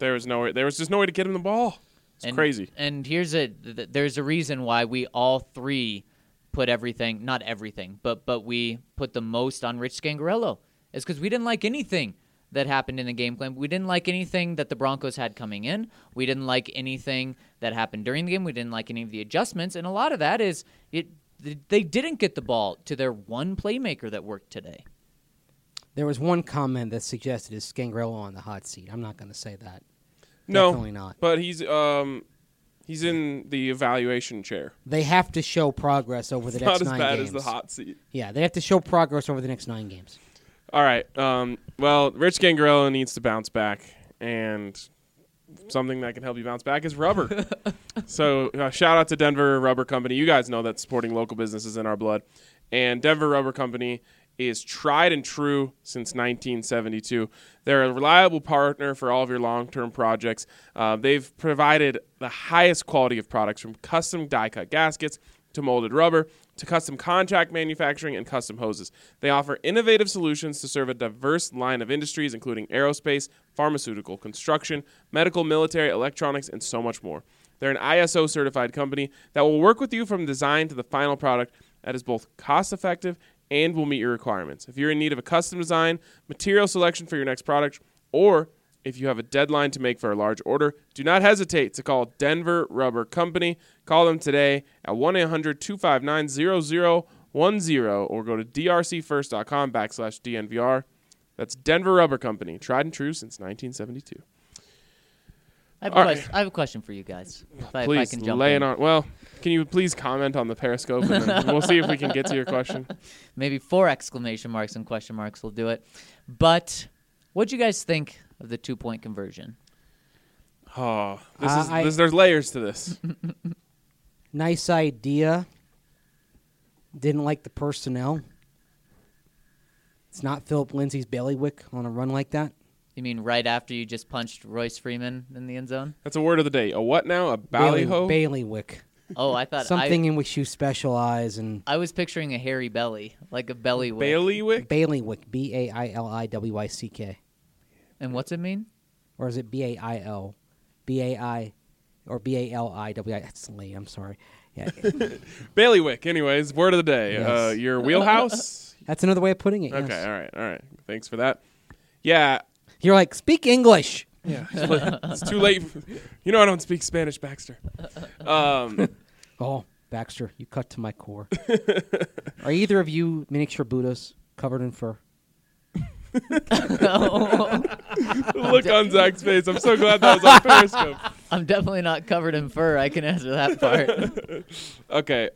there was no way, there was just no way to get him the ball. It's crazy. And here's a there's a reason why we all three put everything, not everything, but we put the most on Rich Scangarello. It's because we didn't like anything that happened in the game plan. We didn't like anything that the Broncos had coming in. We didn't like anything that happened during the game. We didn't like any of the adjustments. And a lot of that is they didn't get the ball to their one playmaker that worked today. There was one comment that suggested is Scangarello on the hot seat. I'm not going to say that. No, definitely not. But he's in the evaluation chair. They have to show progress over the next 9 games. Not as bad as the hot seat. Yeah, they have to show progress over the next 9 games. All right. Well, Rich Scangarello needs to bounce back, and something that can help you bounce back is rubber. So shout out to Denver Rubber Company. You guys know that supporting local business is in our blood, and Denver Rubber Company is tried and true since 1972. They're a reliable partner for all of your long-term projects. They've provided the highest quality of products, from custom die-cut gaskets to molded rubber to custom contract manufacturing and custom hoses. They offer innovative solutions to serve a diverse line of industries, including aerospace, pharmaceutical, construction, medical, military, electronics, and so much more. They're an ISO-certified company that will work with you from design to the final product that is both cost-effective and will meet your requirements. If you're in need of a custom design, material selection for your next product, or if you have a deadline to make for a large order, do not hesitate to call Denver Rubber Company. Call them today at 1-800-259-0010 or go to drcfirst.com/DNVR. That's Denver Rubber Company, tried and true since 1972. I have a question for you guys. Please, I can jump lay it on. Well, can you please comment on the Periscope, and then we'll see if we can get to your question. Maybe 4 exclamation marks and question marks will do it. But what do you guys think of the 2-point conversion? Oh, there's layers to this. Nice idea. Didn't like the personnel. It's not Philip Lindsay's bailiwick on a run like that. You mean right after you just punched Royce Freeman in the end zone? That's a word of the day. A what now? A ballyho? Bailiwick. Oh, I thought something in which you specialize in. I was picturing a hairy belly, like a bellywick. Bailiwick? Bailiwick. B-A-I-L-I-W-I-C-K. And what's it mean? Or is it B-A-I-L? B-A-I or B-A-L-I-W-I? That's lame. I'm sorry. Yeah. Bailiwick. Anyways, word of the day. Yes. Your wheelhouse? That's another way of putting it. Okay. Yes. All right. Thanks for that. Yeah. You're like, speak English. Yeah, it's too late. You know I don't speak Spanish, Baxter. Oh, Baxter, you cut to my core. Are either of you miniature Buddhas covered in fur? Look on Zach's face. I'm so glad that was on Periscope. I'm definitely not covered in fur. I can answer that part. Okay.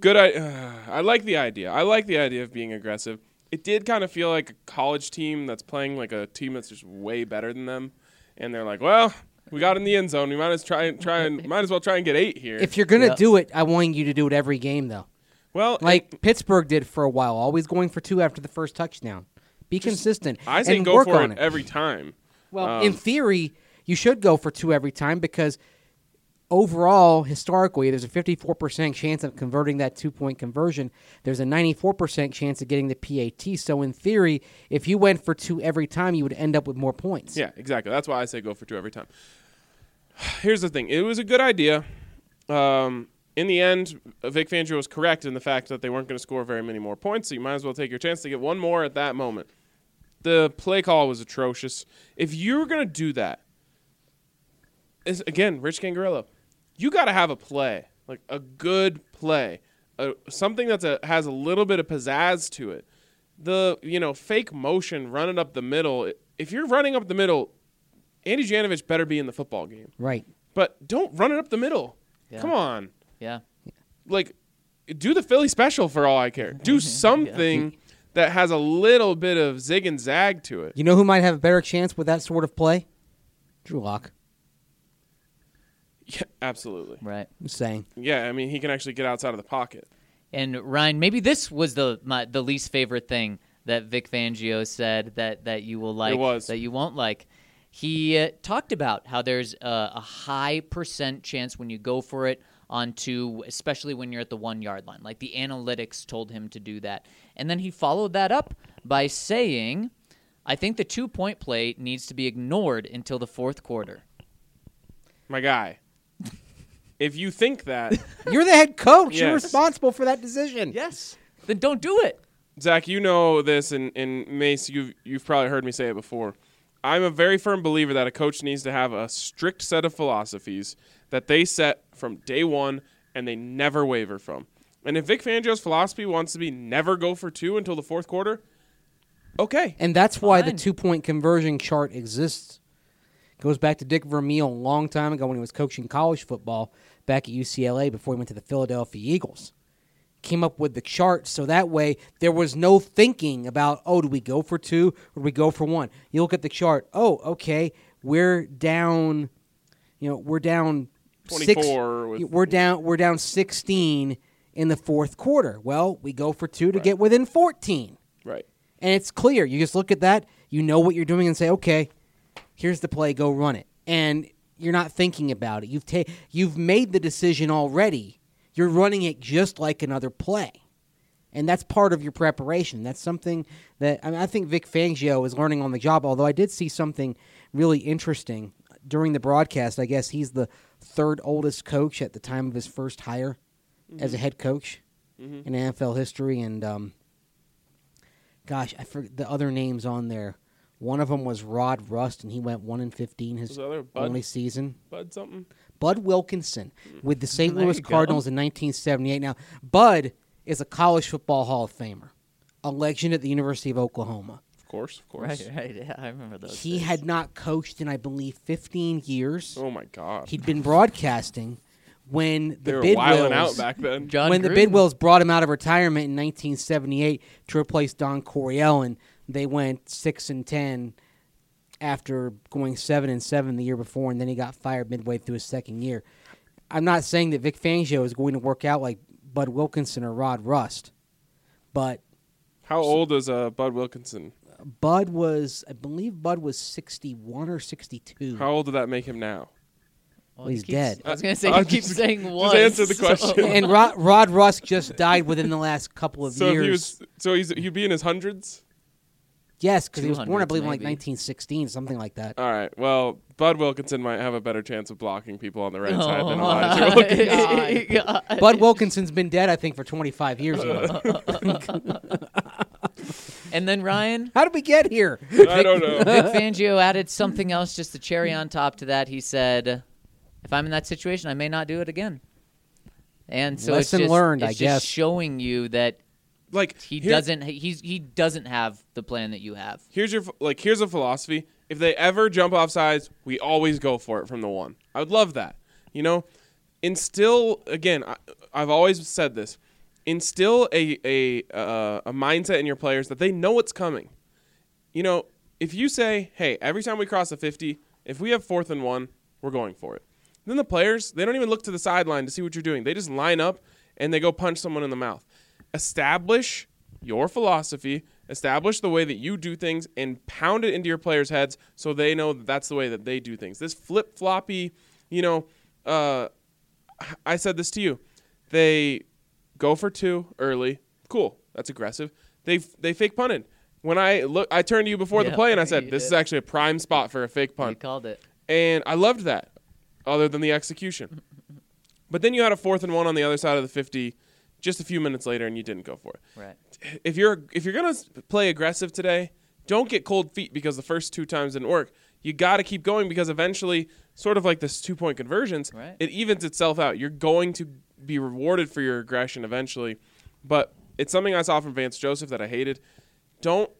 Good. I like the idea. I like the idea of being aggressive. It did kind of feel like a college team that's playing like a team that's just way better than them, and they're like, "Well, we got in the end zone. We might as well try and get 8 here." If you're gonna do it, I want you to do it every game, though. Well, like Pittsburgh did for a while, always going for 2 after the first touchdown. Be consistent. I say go for it every time. Well, in theory, you should go for 2 every time, because overall, historically, there's a 54% chance of converting that 2-point conversion. There's a 94% chance of getting the PAT. So in theory, if you went for 2 every time, you would end up with more points. Yeah, exactly. That's why I say go for 2 every time. Here's the thing. It was a good idea. In the end, Vic Fangio was correct in the fact that they weren't going to score very many more points, so you might as well take your chance to get one more at that moment. The play call was atrocious. If you were going to do that, again, Rich Scangarello, you got to have a play, like a good play, something that has a little bit of pizzazz to it. The fake motion running up the middle. If you're running up the middle, Andy Janovich better be in the football game. Right. But don't run it up the middle. Yeah. Come on. Yeah. Like, do the Philly special for all I care. Do something that has a little bit of zig and zag to it. You know who might have a better chance with that sort of play? Drew Lock. Yeah, absolutely. Right. Insane. Yeah, I mean, he can actually get outside of the pocket. And Ryan, maybe this was the least favorite thing that Vic Fangio said that you will like, that you won't like. He talked about how there's a high % chance when you go for it onto, especially when you're at the 1 yard line. Like the analytics told him to do that. And then he followed that up by saying, I think the 2-point play needs to be ignored until the fourth quarter. My guy. If you think that. You're the head coach. Yes. You're responsible for that decision. Yes. Then don't do it. Zach, you know this, and Mace, you've probably heard me say it before. I'm a very firm believer that a coach needs to have a strict set of philosophies that they set from day one and they never waver from. And if Vic Fangio's philosophy wants to be never go for two until the fourth quarter, okay. And that's why the 2-point conversion chart exists. Goes back to Dick Vermeil a long time ago when he was coaching college football back at UCLA before he went to the Philadelphia Eagles. Came up with the chart so that way there was no thinking about, oh, do we go for two or do we go for one? You look at the chart, oh, okay, we're down 24. We're down 16 in the fourth quarter. Well, we go for two to get within 14. Right. And it's clear. You just look at that, you know what you're doing and say, okay, here's the play, go run it. And you're not thinking about it. You've made the decision already. You're running it just like another play. And that's part of your preparation. That's something that I think Vic Fangio is learning on the job, although I did see something really interesting during the broadcast. I guess he's the third oldest coach at the time of his first hire as a head coach in NFL history. And, gosh, I forget the other names on there. One of them was Rod Rust, and he went 1-15 his only season. Bud something? Bud Wilkinson with the St. Louis Cardinals in 1978. Now, Bud is a college football Hall of Famer, a legend at the University of Oklahoma. Of course. Right, yeah, I remember those He days. Had not coached in, I believe, 15 years. Oh, my God. He'd been broadcasting when the Bidwells brought him out of retirement in 1978 to replace Don Coryell, and they went 6-10 after going 7-7 the year before, and then he got fired midway through his second year. I'm not saying that Vic Fangio is going to work out like Bud Wilkinson or Rod Rust, but how old is Bud Wilkinson? I believe Bud was 61 or 62. How old did that make him now? Well, he's dead. I was going to say, he keeps saying one. Just answer the question. And Rod Rust just died within the last couple of years. He'd be in his hundreds? Yes, because he was born, I believe, in like 1916, something like that. All right. Well, Bud Wilkinson might have a better chance of blocking people on the right side than Elijah Wilkinson. God. Bud Wilkinson's been dead, I think, for 25 years now. And then, Ryan? How did we get here? I don't know. Vic Fangio added something else, just the cherry on top to that. He said, if I'm in that situation, I may not do it again. And so Lesson learned, I guess. Showing you that he doesn't have the plan that you have. Here's a philosophy. If they ever jump off sides, we always go for it from the one. I would love that. You know, instill again. I've always said this. Instill a mindset in your players that they know what's coming. You know, if you say, "Hey, every time we cross the 50, if we have 4th and 1, we're going for it," then the players, they don't even look to the sideline to see what you're doing. They just line up and they go punch someone in the mouth. Establish your philosophy, establish the way that you do things, and pound it into your players' heads so they know that that's the way that they do things. This flip-floppy, I said this to you. They go for two early. Cool. That's aggressive. They fake punted. When I turned to you before the play, and I said, this is actually a prime spot for a fake punt. You called it. And I loved that, other than the execution. But then you had a 4th and 1 on the other side of the 50, just a few minutes later, and you didn't go for it. Right. If you're going to play aggressive today, don't get cold feet because the first two times didn't work. You got to keep going because eventually, sort of like this 2-point conversions, it evens itself out. You're going to be rewarded for your aggression eventually. But it's something I saw from Vance Joseph that I hated. Don't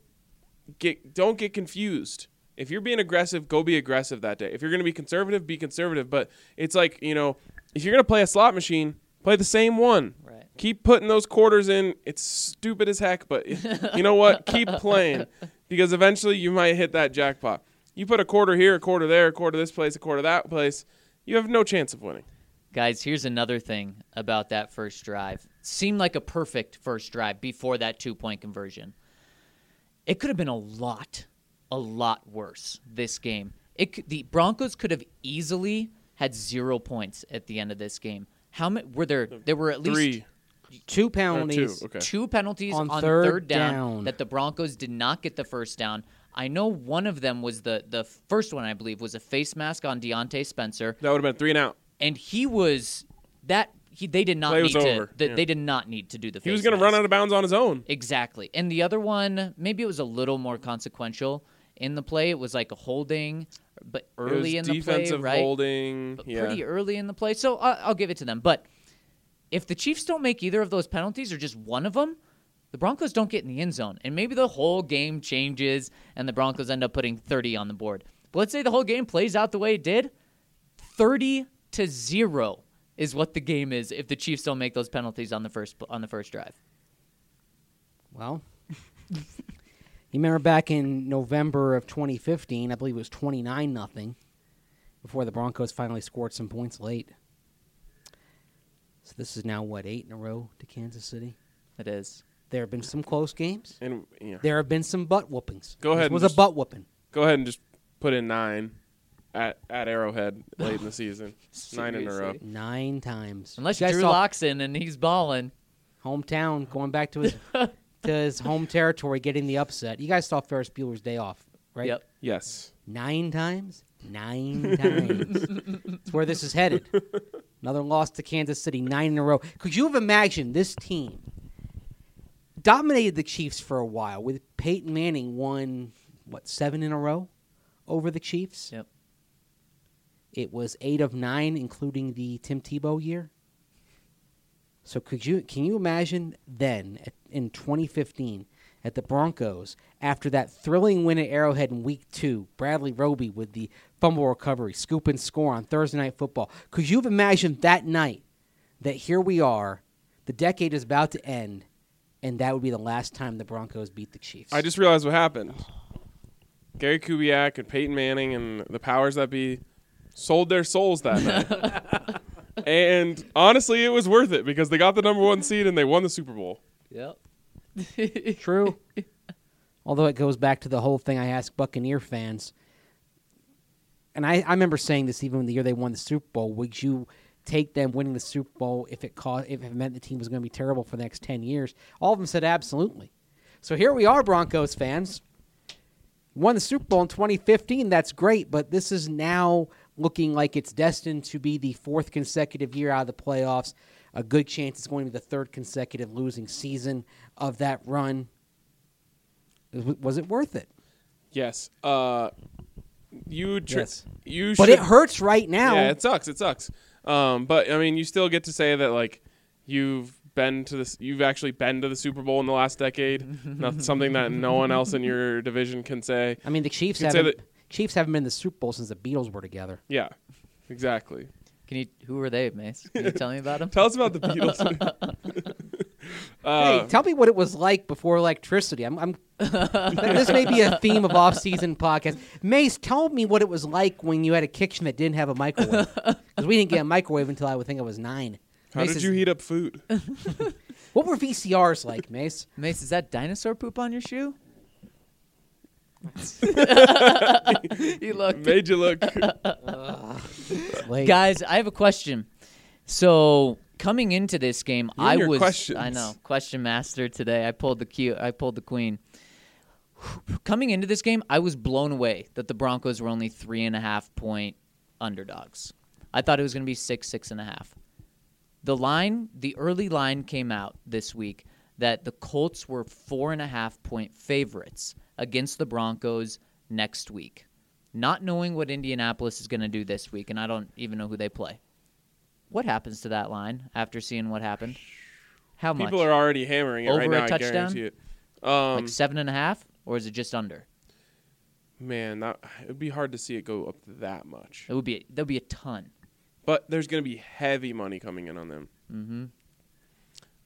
get confused. If you're being aggressive, go be aggressive that day. If you're going to be conservative, be conservative. But it's like, if you're going to play a slot machine, play the same one. Right. Keep putting those quarters in. It's stupid as heck, but you know what? Keep playing because eventually you might hit that jackpot. You put a quarter here, a quarter there, a quarter this place, a quarter that place. you have no chance of winning. Guys, here's another thing about that first drive. Seemed like a perfect first drive before that two-point conversion. It could have been a lot worse this game. The Broncos could have easily had 0 points at the end of this game. How many were there? There were at least two penalties. Two penalties on third down that the Broncos did not get the first down. I know one of them was the first one, I believe, was a face mask on Deontay Spencer. That would have been 3 and out. And he was that he they did not Play need was to over. They did not need to do the face mask. He was going to run out of bounds on his own. Exactly. And the other one, maybe it was a little more consequential in the play. It was like a holding, but early in the play, right? Holding, but pretty early in the play. So I'll give it to them. But if the Chiefs don't make either of those penalties or just one of them, the Broncos don't get in the end zone. And maybe the whole game changes and the Broncos end up putting 30 on the board. But let's say the whole game plays out the way it did. 30-0 is what the game is if the Chiefs don't make those penalties on the first drive. Well, you remember back in November of 2015, I believe it was 29-0 before the Broncos finally scored some points late. So this is now, 8 in a row to Kansas City? It is. There have been some close games. And there have been some butt whoopings. Go ahead. This was a butt whooping. Go ahead and just put in 9 at Arrowhead late in the season. 9 in a row. 9 times. Unless Drew Lock's in and he's balling. Hometown, going back to his to his home territory, getting the upset. You guys saw Ferris Bueller's Day Off, right? Yep. Yes. 9 times. That's where this is headed. Another loss to Kansas City, 9 in a row. Could you have imagined this team dominated the Chiefs for a while with Peyton Manning won, 7 in a row over the Chiefs? Yep. It was 8 of 9, including the Tim Tebow year. So can you imagine then in 2015 at the Broncos, after that thrilling win at Arrowhead in Week 2, Bradley Roby with the fumble recovery, scoop and score on Thursday Night Football. Could you have imagined that night that here we are, the decade is about to end, and that would be the last time the Broncos beat the Chiefs? I just realized what happened. Gary Kubiak and Peyton Manning and the powers that be sold their souls that night. And honestly, it was worth it because they got the number 1 seed and they won the Super Bowl. Yep. True. Although it goes back to the whole thing I asked Buccaneer fans. And I remember saying this even the year they won the Super Bowl. Would you take them winning the Super Bowl if it meant the team was going to be terrible for the next 10 years? All of them said absolutely. So here we are, Broncos fans. Won the Super Bowl in 2015. That's great, but this is now looking like it's destined to be the 4th consecutive year out of the playoffs. A good chance it's going to be the 3rd consecutive losing season of that run. Was it worth it? Yes. But it hurts right now. Yeah, it sucks. But I mean, you still get to say that like you've actually been to the Super Bowl in the last decade. Not something that no one else in your division can say. I mean, the Chiefs haven't been in the Super Bowl since the Beatles were together. Yeah, exactly. Who were they, Mace? Can you tell me about them? Tell us about the Beatles. Hey, tell me what it was like before electricity. This may be a theme of off-season podcast. Mace, tell me what it was like when you had a kitchen that didn't have a microwave. Because we didn't get a microwave until I was 9. How did you heat up food? What were VCRs like, Mace? Mace, is that dinosaur poop on your shoe? He looked. Made you look. Guys, I have a question. So coming into this game, question master today. I pulled the queen. Coming into this game, I was blown away that the Broncos were only 3.5 point underdogs. I thought it was going to be 6, 6.5. The early line came out this week that the Colts were 4.5 point favorites against the Broncos next week. Not knowing what Indianapolis is going to do this week, and I don't even know who they play. What happens to that line after seeing what happened? How much? People are already hammering it right now, I guarantee it. Like 7.5, or is it just under? Man, it would be hard to see it go up that much. There would be a ton. But there's going to be heavy money coming in on them.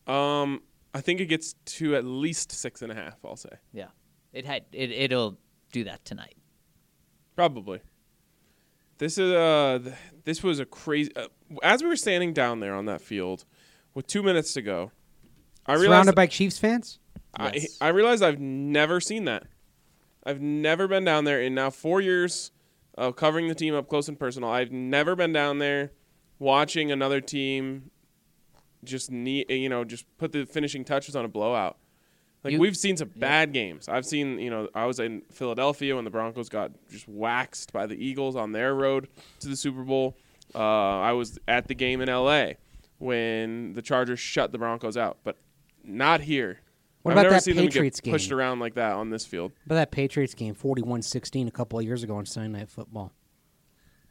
Mm-hmm. I think it gets to at least 6.5, I'll say. Yeah. It'll do that tonight. Probably. This was a crazy. As we were standing down there on that field with 2 minutes to go, I realized surrounded by Chiefs fans. Yes. I realized I've never seen that. I've never been down there in now 4 years of covering the team up close and personal. I've never been down there watching another team just put the finishing touches on a blowout. We've seen some bad games. I've seen, I was in Philadelphia when the Broncos got just waxed by the Eagles on their road to the Super Bowl. I was at the game in L.A. when the Chargers shut the Broncos out, but not here. What about that Patriots game? Pushed around like that on this field. But that Patriots game, 41-16, a couple of years ago on Sunday Night Football.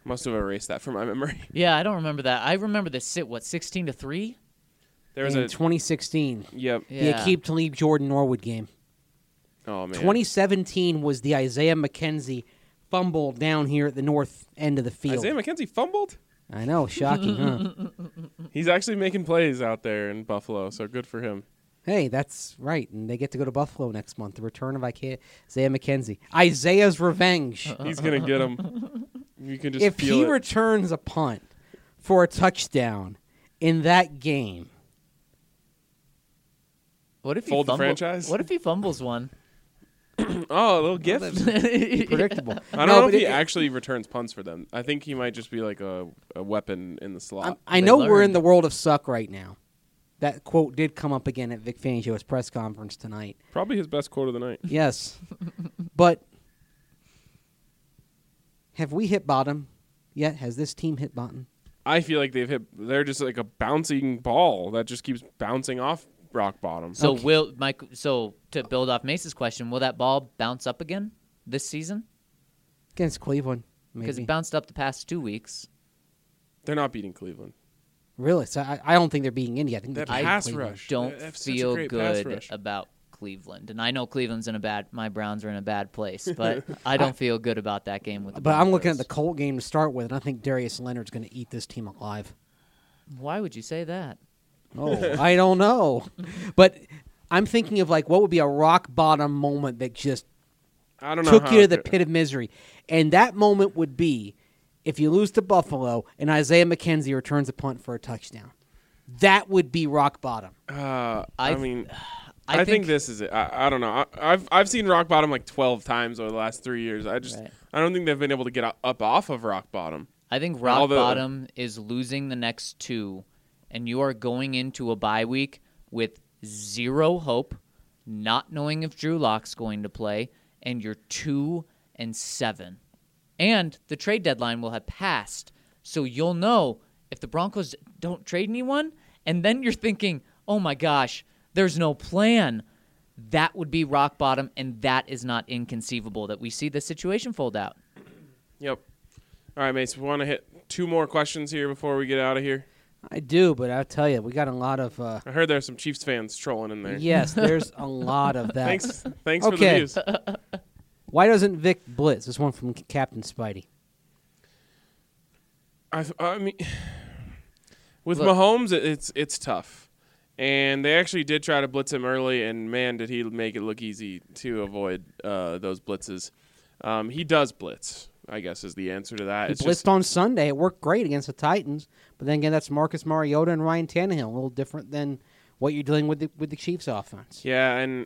Must have erased that from my memory. Yeah, I don't remember that. I remember the 16-3. There was in 2016. Yep. Yeah. The Aqib Talib Jordan Norwood game. Oh man. 2017 was the Isaiah McKenzie fumble down here at the north end of the field. Isaiah McKenzie fumbled? I know, shocking, huh? He's actually making plays out there in Buffalo, so good for him. Hey, that's right, and they get to go to Buffalo next month. The return of Isaiah McKenzie. Isaiah's revenge. He's going to get him. You can just if he returns a punt for a touchdown in that game. What if he franchise? What if he fumbles one? Oh, a little gift. Predictable. I don't know if he actually returns punts for them. I think he might just be like a weapon in the slot. I know we're in the world of suck right now. That quote did come up again at Vic Fangio's press conference tonight. Probably his best quote of the night. Yes. But have we hit bottom yet? Has this team hit bottom? I feel like they're just like a bouncing ball that just keeps bouncing off rock bottom. So okay. So to build off Mace's question, will that ball bounce up again this season? Against Cleveland, maybe. Because it bounced up the past 2 weeks. They're not beating Cleveland. Really? So I don't think they're beating Indy. I think that pass rush. Don't feel good about Cleveland, and I know Cleveland's in a bad. My Browns are in a bad place, but I don't feel good about that game with the Broncos. But I'm looking at the Colt game to start with, and I think Darius Leonard's going to eat this team alive. Why would you say that? Oh, I don't know, but I'm thinking of like what would be a rock bottom moment that just took you to the pit of misery, and that moment would be. If you lose to Buffalo and Isaiah McKenzie returns a punt for a touchdown, that would be rock bottom. I think this is it. I don't know. I've seen rock bottom like 12 times over the last 3 years. I don't think they've been able to get up off of rock bottom. I think rock bottom is losing the next two, and you are going into a bye week with zero hope, not knowing if Drew Lock's going to play, and you're 2-7. And the trade deadline will have passed, so you'll know if the Broncos don't trade anyone, and then you're thinking, oh my gosh, there's no plan. That would be rock bottom, and that is not inconceivable that we see the situation fold out. Yep. All right, Mace, we want to hit two more questions here before we get out of here. I do, but I'll tell you, we got a lot of... I heard there's some Chiefs fans trolling in there. Yes, there's a lot of that. Thanks for the news. Why doesn't Vic blitz? This one from Captain Spidey. I mean, with Mahomes, it's tough. And they actually did try to blitz him early, and man, did he make it look easy to avoid those blitzes. He does blitz, I guess, is the answer to that. He blitzed on Sunday. It worked great against the Titans. But then again, that's Marcus Mariota and Ryan Tannehill. A little different than what you're dealing with the Chiefs offense. Yeah, and...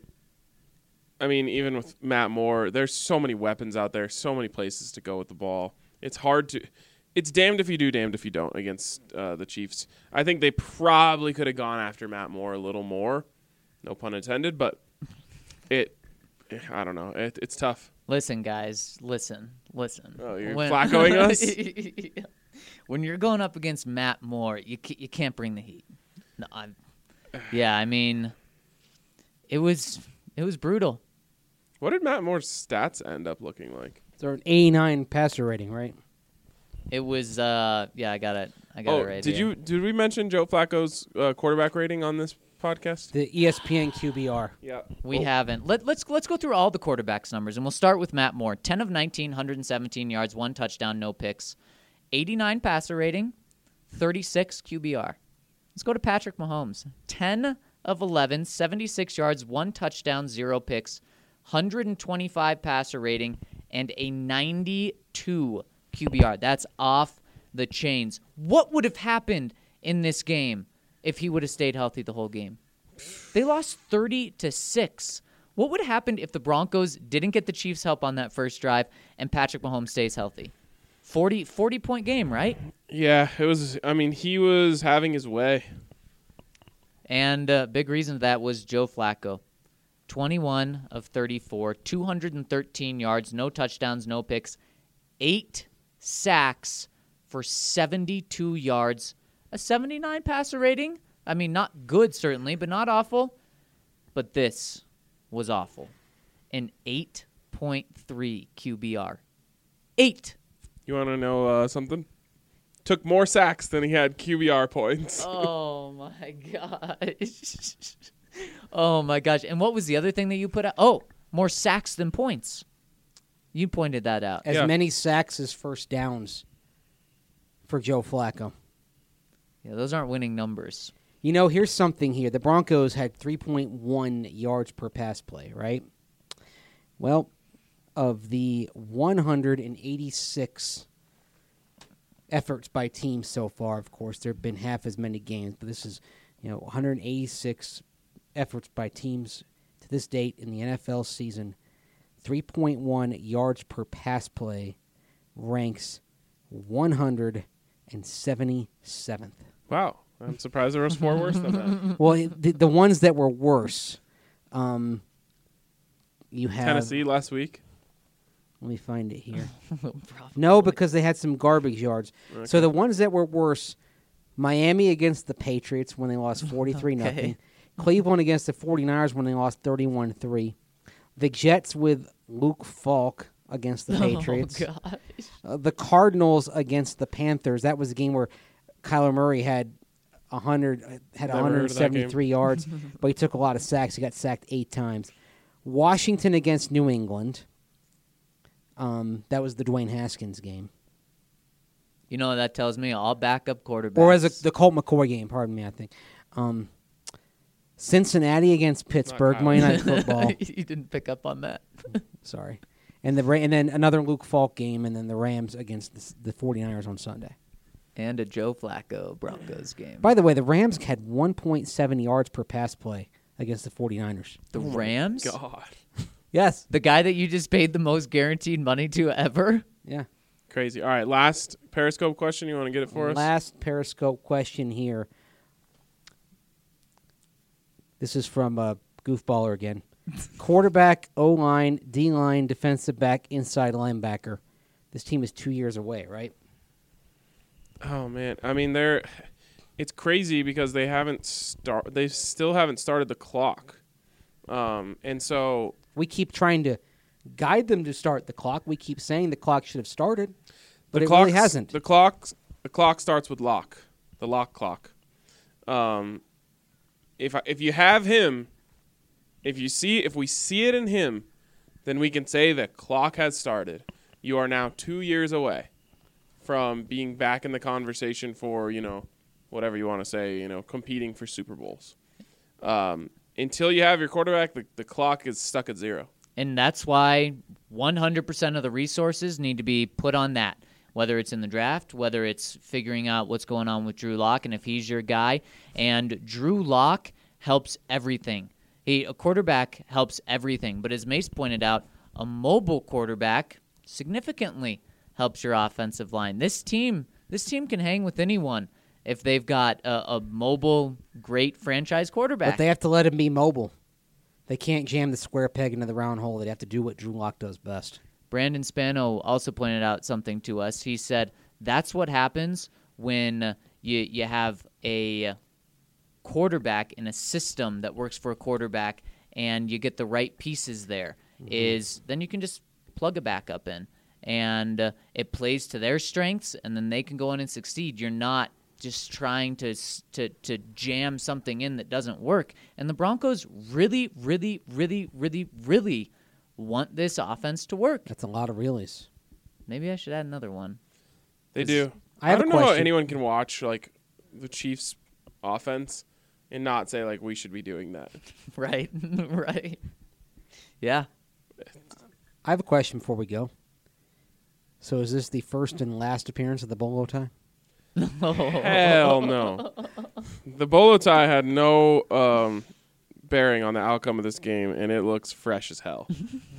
I mean, even with Matt Moore, there's so many weapons out there, so many places to go with the ball. It's hard to – it's damned if you do, damned if you don't against the Chiefs. I think they probably could have gone after Matt Moore a little more, no pun intended, but I don't know. It's tough. Listen, guys. Listen. Oh, you're flaccoing us? When you're going up against Matt Moore, you can't bring the heat. No, it was brutal. What did Matt Moore's stats end up looking like? They're an 89 passer rating, right? It was, I got it. I got it right. Did we mention Joe Flacco's quarterback rating on this podcast? The ESPN QBR. Yeah, we haven't. Let's go through all the quarterbacks numbers, and we'll start with Matt Moore. 10 of 19, 117 yards, one touchdown, no picks. 89 passer rating, 36 QBR. Let's go to Patrick Mahomes. 10 of 11, 76 yards, one touchdown, zero picks, 125 passer rating, and a 92 QBR. That's off the chains. What would have happened in this game if he would have stayed healthy the whole game? They lost 30-6. What would have happened if the Broncos didn't get the Chiefs' help on that first drive and Patrick Mahomes stays healthy? 40-point game, right? Yeah, it was. I mean, he was having his way. And a big reason for that was Joe Flacco. 21 of 34, 213 yards, no touchdowns, no picks, 8 sacks for 72 yards, a 79 passer rating. I mean, not good, certainly, but not awful. But this was awful. An 8.3 QBR. 8. You want to know something? Took more sacks than he had QBR points. Oh, my gosh. Oh, my gosh. And what was the other thing that you put out? Oh, more sacks than points. You pointed that out. As many sacks as first downs for Joe Flacco. Yeah, those aren't winning numbers. You know, here's something here. The Broncos had 3.1 yards per pass play, right? Well, of the 186 efforts by teams so far, of course, there have been half as many games, but this is, 186 efforts by teams to this date in the NFL season. 3.1 yards per pass play ranks 177th. Wow. I'm surprised there was more worse than that. Well, the ones that were worse, you have Tennessee last week. Let me find it here. No, because they had some garbage yards. Okay. So the ones that were worse, Miami against the Patriots when they lost 43-0. Cleveland against the 49ers when they lost 31-3. The Jets with Luke Falk against the Patriots. Oh, gosh. The Cardinals against the Panthers. That was a game where Kyler Murray had 173 yards, but he took a lot of sacks. He got sacked 8 times. Washington against New England. That was the Dwayne Haskins game. You know what that tells me? All backup quarterbacks. Or as the Colt McCoy game, pardon me, I think. Cincinnati against Pittsburgh, Monday Night Football. You didn't pick up on that. Sorry. And then another Luke Falk game, and then the Rams against the 49ers on Sunday. And a Joe Flacco Broncos game. By the way, the Rams had 1.7 yards per pass play against the 49ers. The Rams? God. Yes. The guy that you just paid the most guaranteed money to ever? Yeah. Crazy. All right, last Periscope question. You want to get it for us? Last Periscope question here. This is from Goofballer again. Quarterback, O-line, D-line, defensive back, inside linebacker. This team is 2 years away, right? Oh man, I mean it's crazy because they still haven't started the clock, and so we keep trying to guide them to start the clock. We keep saying the clock should have started, but it really hasn't. The clock starts with Lock, the Lock clock. If you have him, if we see it in him, then we can say the clock has started. You are now 2 years away from being back in the conversation for, whatever you want to say, competing for Super Bowls. Until you have your quarterback, the clock is stuck at 0. And that's why 100% of the resources need to be put on that, whether it's in the draft, whether it's figuring out what's going on with Drew Lock and if he's your guy. And Drew Lock helps everything. A quarterback helps everything. But as Mace pointed out, a mobile quarterback significantly helps your offensive line. This team can hang with anyone if they've got a mobile, great franchise quarterback. But they have to let him be mobile. They can't jam the square peg into the round hole. They have to do what Drew Lock does best. Brandon Spano also pointed out something to us. He said that's what happens when you have a quarterback in a system that works for a quarterback and you get the right pieces there. Mm-hmm. Then you can just plug a backup in. And it plays to their strengths, and then they can go in and succeed. You're not just trying to jam something in that doesn't work. And the Broncos really, really, really, really, really want this offense to work. That's a lot of reallys. Maybe I should add another one. They do. I don't know how anyone can watch the Chiefs' offense and not say we should be doing that. Right, right. Yeah. I have a question before we go. So is this the first and last appearance of the bolo tie? Hell no. The bolo tie had no bearing on the outcome of this game, and it looks fresh as hell.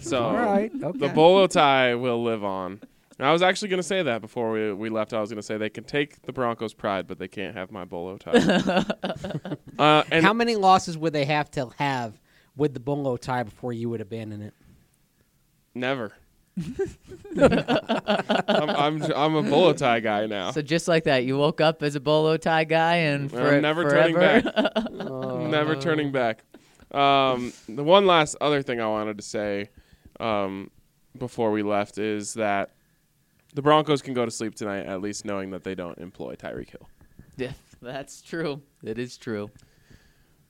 So all right, okay. The bolo tie will live on. And I was actually going to say that before we left. I was going to say they can take the Broncos' pride, but they can't have my bolo tie. And how many losses would they have to have with the bolo tie before you would abandon it? Never. I'm a bolo tie guy now. So just like that, you woke up as a bolo tie guy, and I'm never turning back. Never turning back. The one last other thing I wanted to say before we left is that the Broncos can go to sleep tonight, at least knowing that they don't employ Tyreek Hill. Yeah, that's true. It is true.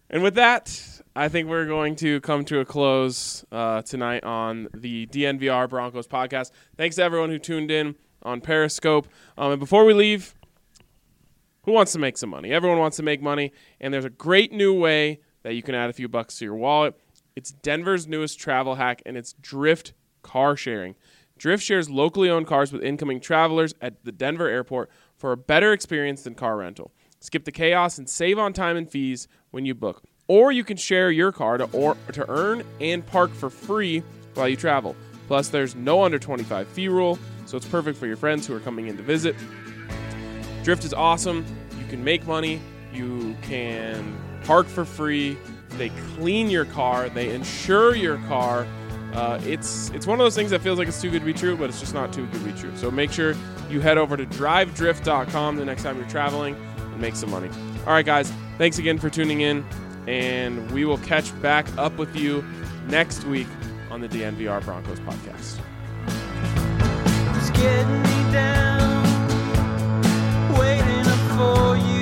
And with that, I think we're going to come to a close tonight on the DNVR Broncos podcast. Thanks to everyone who tuned in on Periscope. And before we leave, who wants to make some money? Everyone wants to make money. And there's a great new way that you can add a few bucks to your wallet. It's Denver's newest travel hack, and it's Drift Car Sharing. Drift shares locally owned cars with incoming travelers at the Denver airport for a better experience than car rental. Skip the chaos and save on time and fees when you book. Or you can share your car to earn and park for free while you travel. Plus, there's no under 25 fee rule, so it's perfect for your friends who are coming in to visit. Drift is awesome. You can make money. You can park for free. They clean your car. They insure your car. It's one of those things that feels like it's too good to be true, but it's just not too good to be true. So make sure you head over to drivedrift.com the next time you're traveling and make some money. All right, guys, thanks again for tuning in, and we will catch back up with you next week on the DNVR Broncos podcast. It's getting me down, waiting up for you.